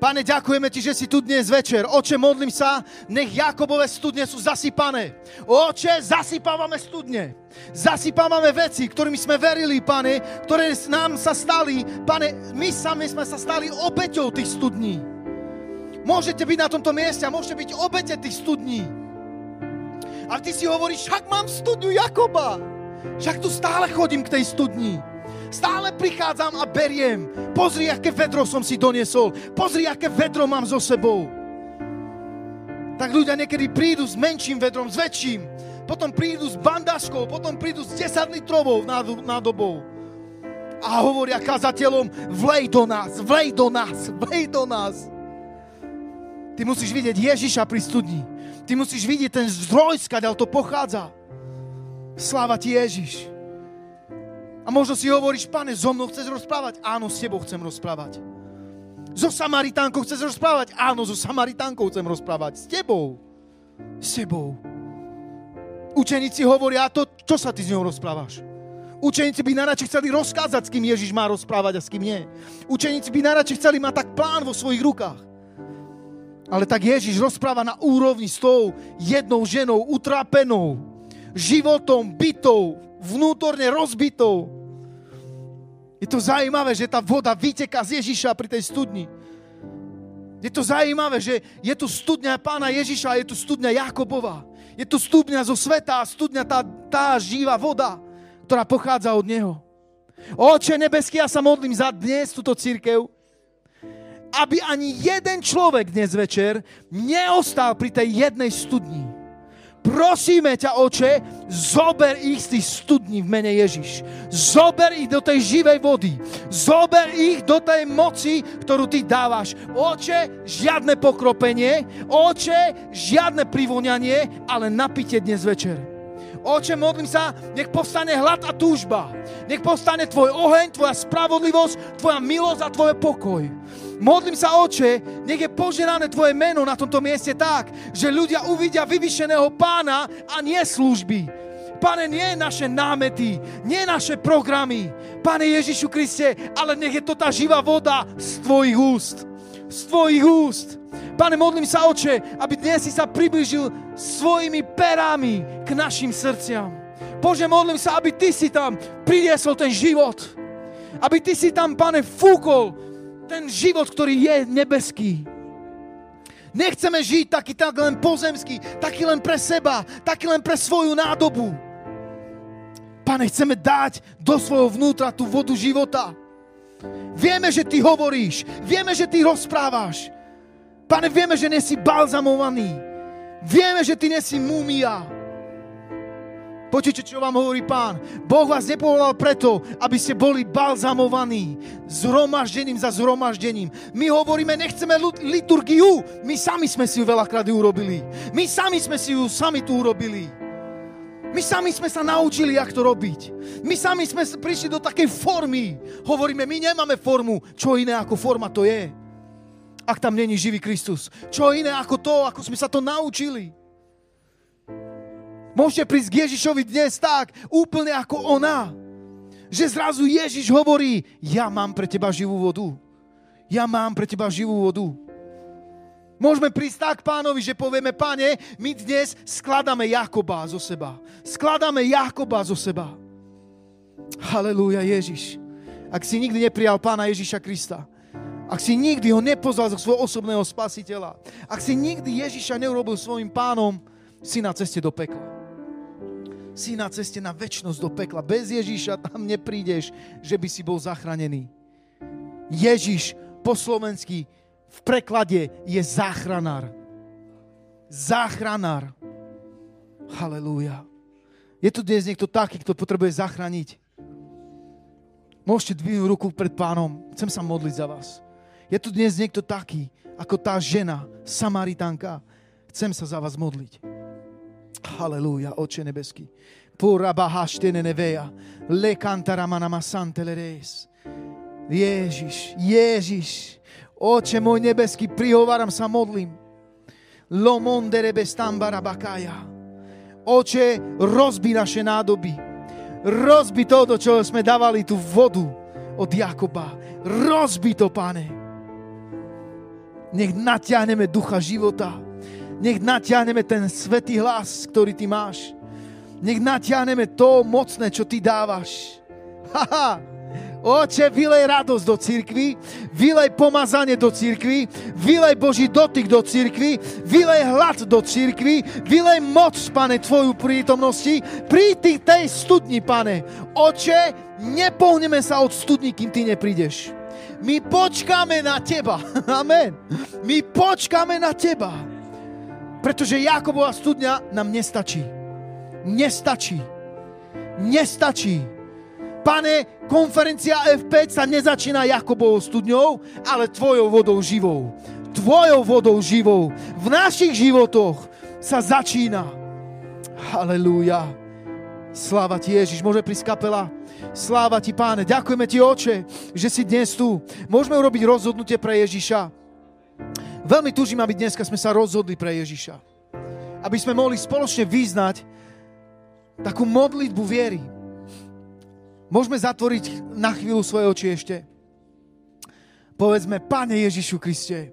Pane, ďakujeme ti, že si tu dnes večer. Oče, modlím sa, nech Jakobove studne sú zasypané. Oče, zasypávame studne. Zasypávame veci, ktorými sme verili, pane, ktoré nám sa stali. Pane, my sami sme sa stali obeťou tých studní. Môžete byť na tomto mieste a môžete byť obete tých studní. A ty si hovoríš, však mám studňu Jakoba. Však tu stále chodím k tej studni. Stále prichádzam a beriem. Pozri, aké vedro som si doniesol. Pozri, aké vedro mám so sebou. Tak ľudia niekedy prídu s menším vedrom, s väčším. Potom prídu s bandažkou, potom prídu s desať litrovou nádobou. A hovoria kazateľom, vlej do nás, vlej do nás, vlej do nás. Ty musíš vidieť Ježiša pri studni. Ty musíš vidieť ten zdroj, skadiaľ to pochádza. Sláva ti, Ježiš. A možno si hovoríš, pane, so mnou chceš rozprávať? Áno, s tebou chcem rozprávať. So Samaritánkou chceš rozprávať? Áno, so Samaritánkou chcem rozprávať. S tebou. S tebou. Učeníci hovoria to, čo sa ty s ňou rozprávaš? Učeníci by najradšej chceli rozkázať, s kým Ježiš má rozprávať a s kým nie. Učeníci by najradšej chceli mať tak plán vo svojich rukách. Ale tak Ježiš rozpráva na úrovni s tou jednou ženou, utrapenou, životom, bytou, vnútorne rozbitou. Je to zaujímavé, že tá voda vyteká z Ježiša pri tej studni. Je to zaujímavé, že je tu studňa pána Ježiša a je tu studňa Jakobova. Je tu studňa zo sveta a studňa tá, tá živá voda, ktorá pochádza od neho. Oče nebeský, ja sa modlím za dnes túto cirkev, aby ani jeden človek dnes večer neostal pri tej jednej studni. Prosíme ťa, Oče, zober ich z tých studní v mene Ježiš. Zober ich do tej živej vody. Zober ich do tej moci, ktorú ty dávaš. Oče, žiadne pokropenie. Oče, žiadne privoňanie, ale napitie dnes večer. Oče, modlím sa, nech povstane hlad a túžba. Nech povstane tvoj oheň, tvoja spravodlivosť, tvoja milosť a tvoj pokoj. Modlím sa, Oče, nech je požehnané tvoje meno na tomto mieste tak, že ľudia uvidia vyvyšeného pána a nie služby. Pane, nie naše námety, nie naše programy. Pane Ježišu Kriste, ale nech je to tá živá voda z tvojich úst. Z tvojich úst. Pane, modlím sa, Oče, aby dnes si sa priblížil svojimi perami k našim srdciam. Bože, modlím sa, aby ty si tam priniesol ten život. Aby ty si tam, pane, fúkol ten život, ktorý je nebeský. Nechceme žiť taký tak len pozemský, taký len pre seba, taký len pre svoju nádobu. Pane, chceme dať do svojho vnútra tú vodu života. Vieme, že ty hovoríš, vieme, že ty rozprávaš. Pane, vieme, že nie si balzamovaný. Vieme, že ty nie si múmia. Počujte, čo vám hovorí pán. Boh vás nepovolal preto, aby ste boli balzamovaní. Zhromaždením za zhromaždením. My hovoríme, nechceme liturgiu. My sami sme si ju veľakrát urobili. My sami sme si ju sami tu urobili. My sami sme sa naučili, jak to robiť. My sami sme prišli do takej formy. Hovoríme, my nemáme formu. Čo iné ako forma to je? Ak tam není živý Kristus. Čo iné ako to, ako sme sa to naučili. Môžete prísť k Ježišovi dnes tak, úplne ako ona. Že zrazu Ježiš hovorí, ja mám pre teba živú vodu. Ja mám pre teba živú vodu. Môžeme prísť tak pánovi, že povieme, pane, my dnes skladáme Jakoba zo seba. Skladáme Jakoba zo seba. Halelúja, Ježiš. Ak si nikdy neprijal Pána Ježiša Krista, ak si nikdy ho nepozval za svojho osobného spasiteľa, ak si nikdy Ježiša neurobil svojim pánom, si na ceste do pekla. Si na ceste na večnosť do pekla. Bez Ježiša tam neprídeš, že by si bol zachránený. Ježiš po slovensky v preklade je záchranár. Záchranár. Halelúja. Je tu dnes niekto taký, kto potrebuje zachrániť? Môžete dvihnúť ruku pred Pánom. Chcem sa modliť za vás. Je tu dnes niekto taký, ako tá žena, Samaritánka. Chcem sa za vás modliť. Halelúja, Oče nebeský. Ježiš, Ježiš, Oče môj nebeský, prihováram sa, modlím. Oče, rozbí naše nádoby. Rozbí to, do čoho sme dávali tú vodu od Jakoba. Rozbí to, Pane. Nech natiahneme ducha života. Nech natiahneme ten svätý hlas, ktorý Ty máš. Nech natiahneme to mocné, čo Ty dávaš. Haha! Oče, vylej radosť do cirkvi, vylej pomazanie do cirkvi, vylej Boží dotyk do cirkvi, vylej hlad do cirkvi, vylej moc, Pane, Tvoju prítomnosti, pri tej studni, Pane. Oče, nepohneme sa od studni, kým Ty neprídeš. My počkáme na Teba. Amen. My počkáme na Teba. Pretože Jakobova studňa nám nestačí. Nestačí. Nestačí. Pane, konferencia ef päť sa nezačína Jakobovou studňou, ale Tvojou vodou živou. Tvojou vodou živou. V našich životoch sa začína. Halelúja. Sláva Ti, Ježiš. Môže prísť kapela? Sláva Ti, Páne. Ďakujeme Ti, Oče, že si dnes tu. Môžeme urobiť rozhodnutie pre Ježiša. Veľmi túžim, aby dneska sme sa rozhodli pre Ježiša. Aby sme mohli spoločne vyznať takú modlitbu viery. Môžeme zatvoriť na chvíľu svoje oči ešte. Povedzme, Pane Ježišu Kriste,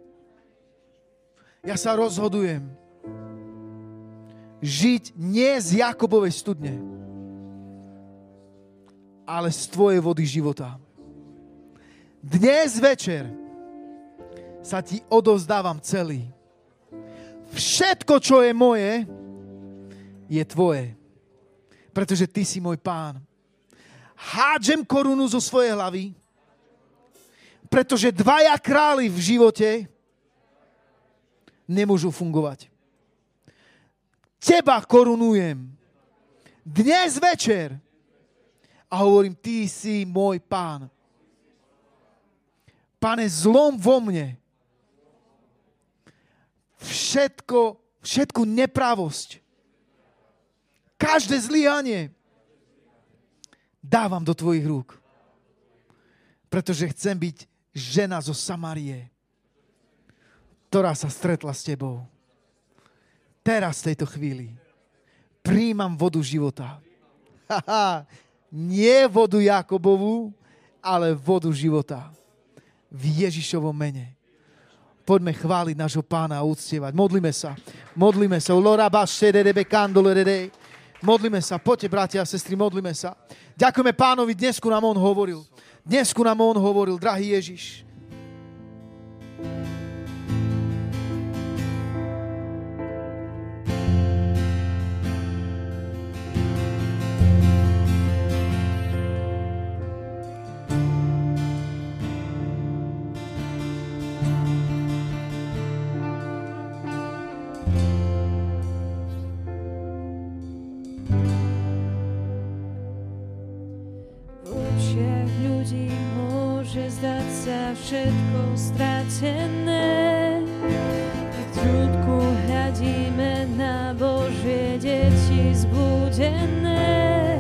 ja sa rozhodujem žiť nie z Jakobovej studne, ale z Tvojej vody života. Dnes večer sa Ti odovzdávam celý. Všetko, čo je moje, je Tvoje. Pretože Ty si môj Pán. Hádžem korunu zo svojej hlavy, pretože dvaja králi v živote nemôžu fungovať. Teba korunujem dnes večer a hovorím, Ty si môj Pán. Pane, zlom vo mne všetko, všetku nepravosť, každé zlyhanie dávam do Tvojich rúk, pretože chcem byť žena zo Samárie, ktorá sa stretla s Tebou. Teraz, v tejto chvíli, príjmam vodu života. Haha. Nie vodu Jakobovú, ale vodu života. V Ježišovom mene. Poďme chváliť nášho Pána a uctievať. Modlíme sa. Modlíme sa. Modlíme sa. Poďte, bratia a sestry, modlíme sa. Ďakujeme Pánovi, dnesku nám On hovoril. Dnesku nám On hovoril, drahý Ježiš. Všetko stratené, v trúdku hľadíme na Božie deti zbúdené.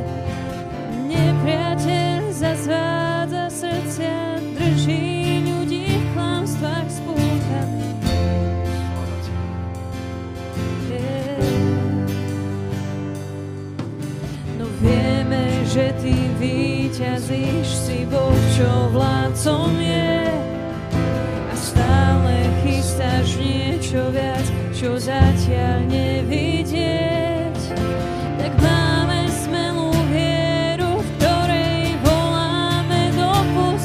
Nepriateľ zazvádza srdcia, drží ľudí v klamstvách spútaných. Yeah. No vieme, že Ty víťazíš, si Boh, čo vládcom je. Chystáš niečo viac, čo zatiaľ nevidieť, tak máme smelú vieru, v ktorej voláme do púšť.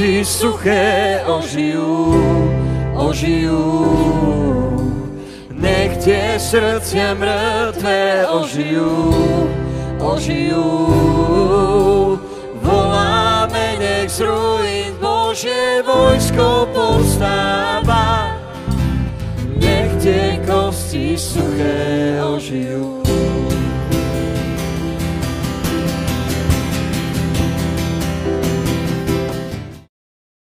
slzy suché ožijú, ožijú. Nech tie srdcia mŕtve ožijú, ožijú. Voláme, nech z ruín Božie vojsko povstáva. Nech tie kosti suché ožijú.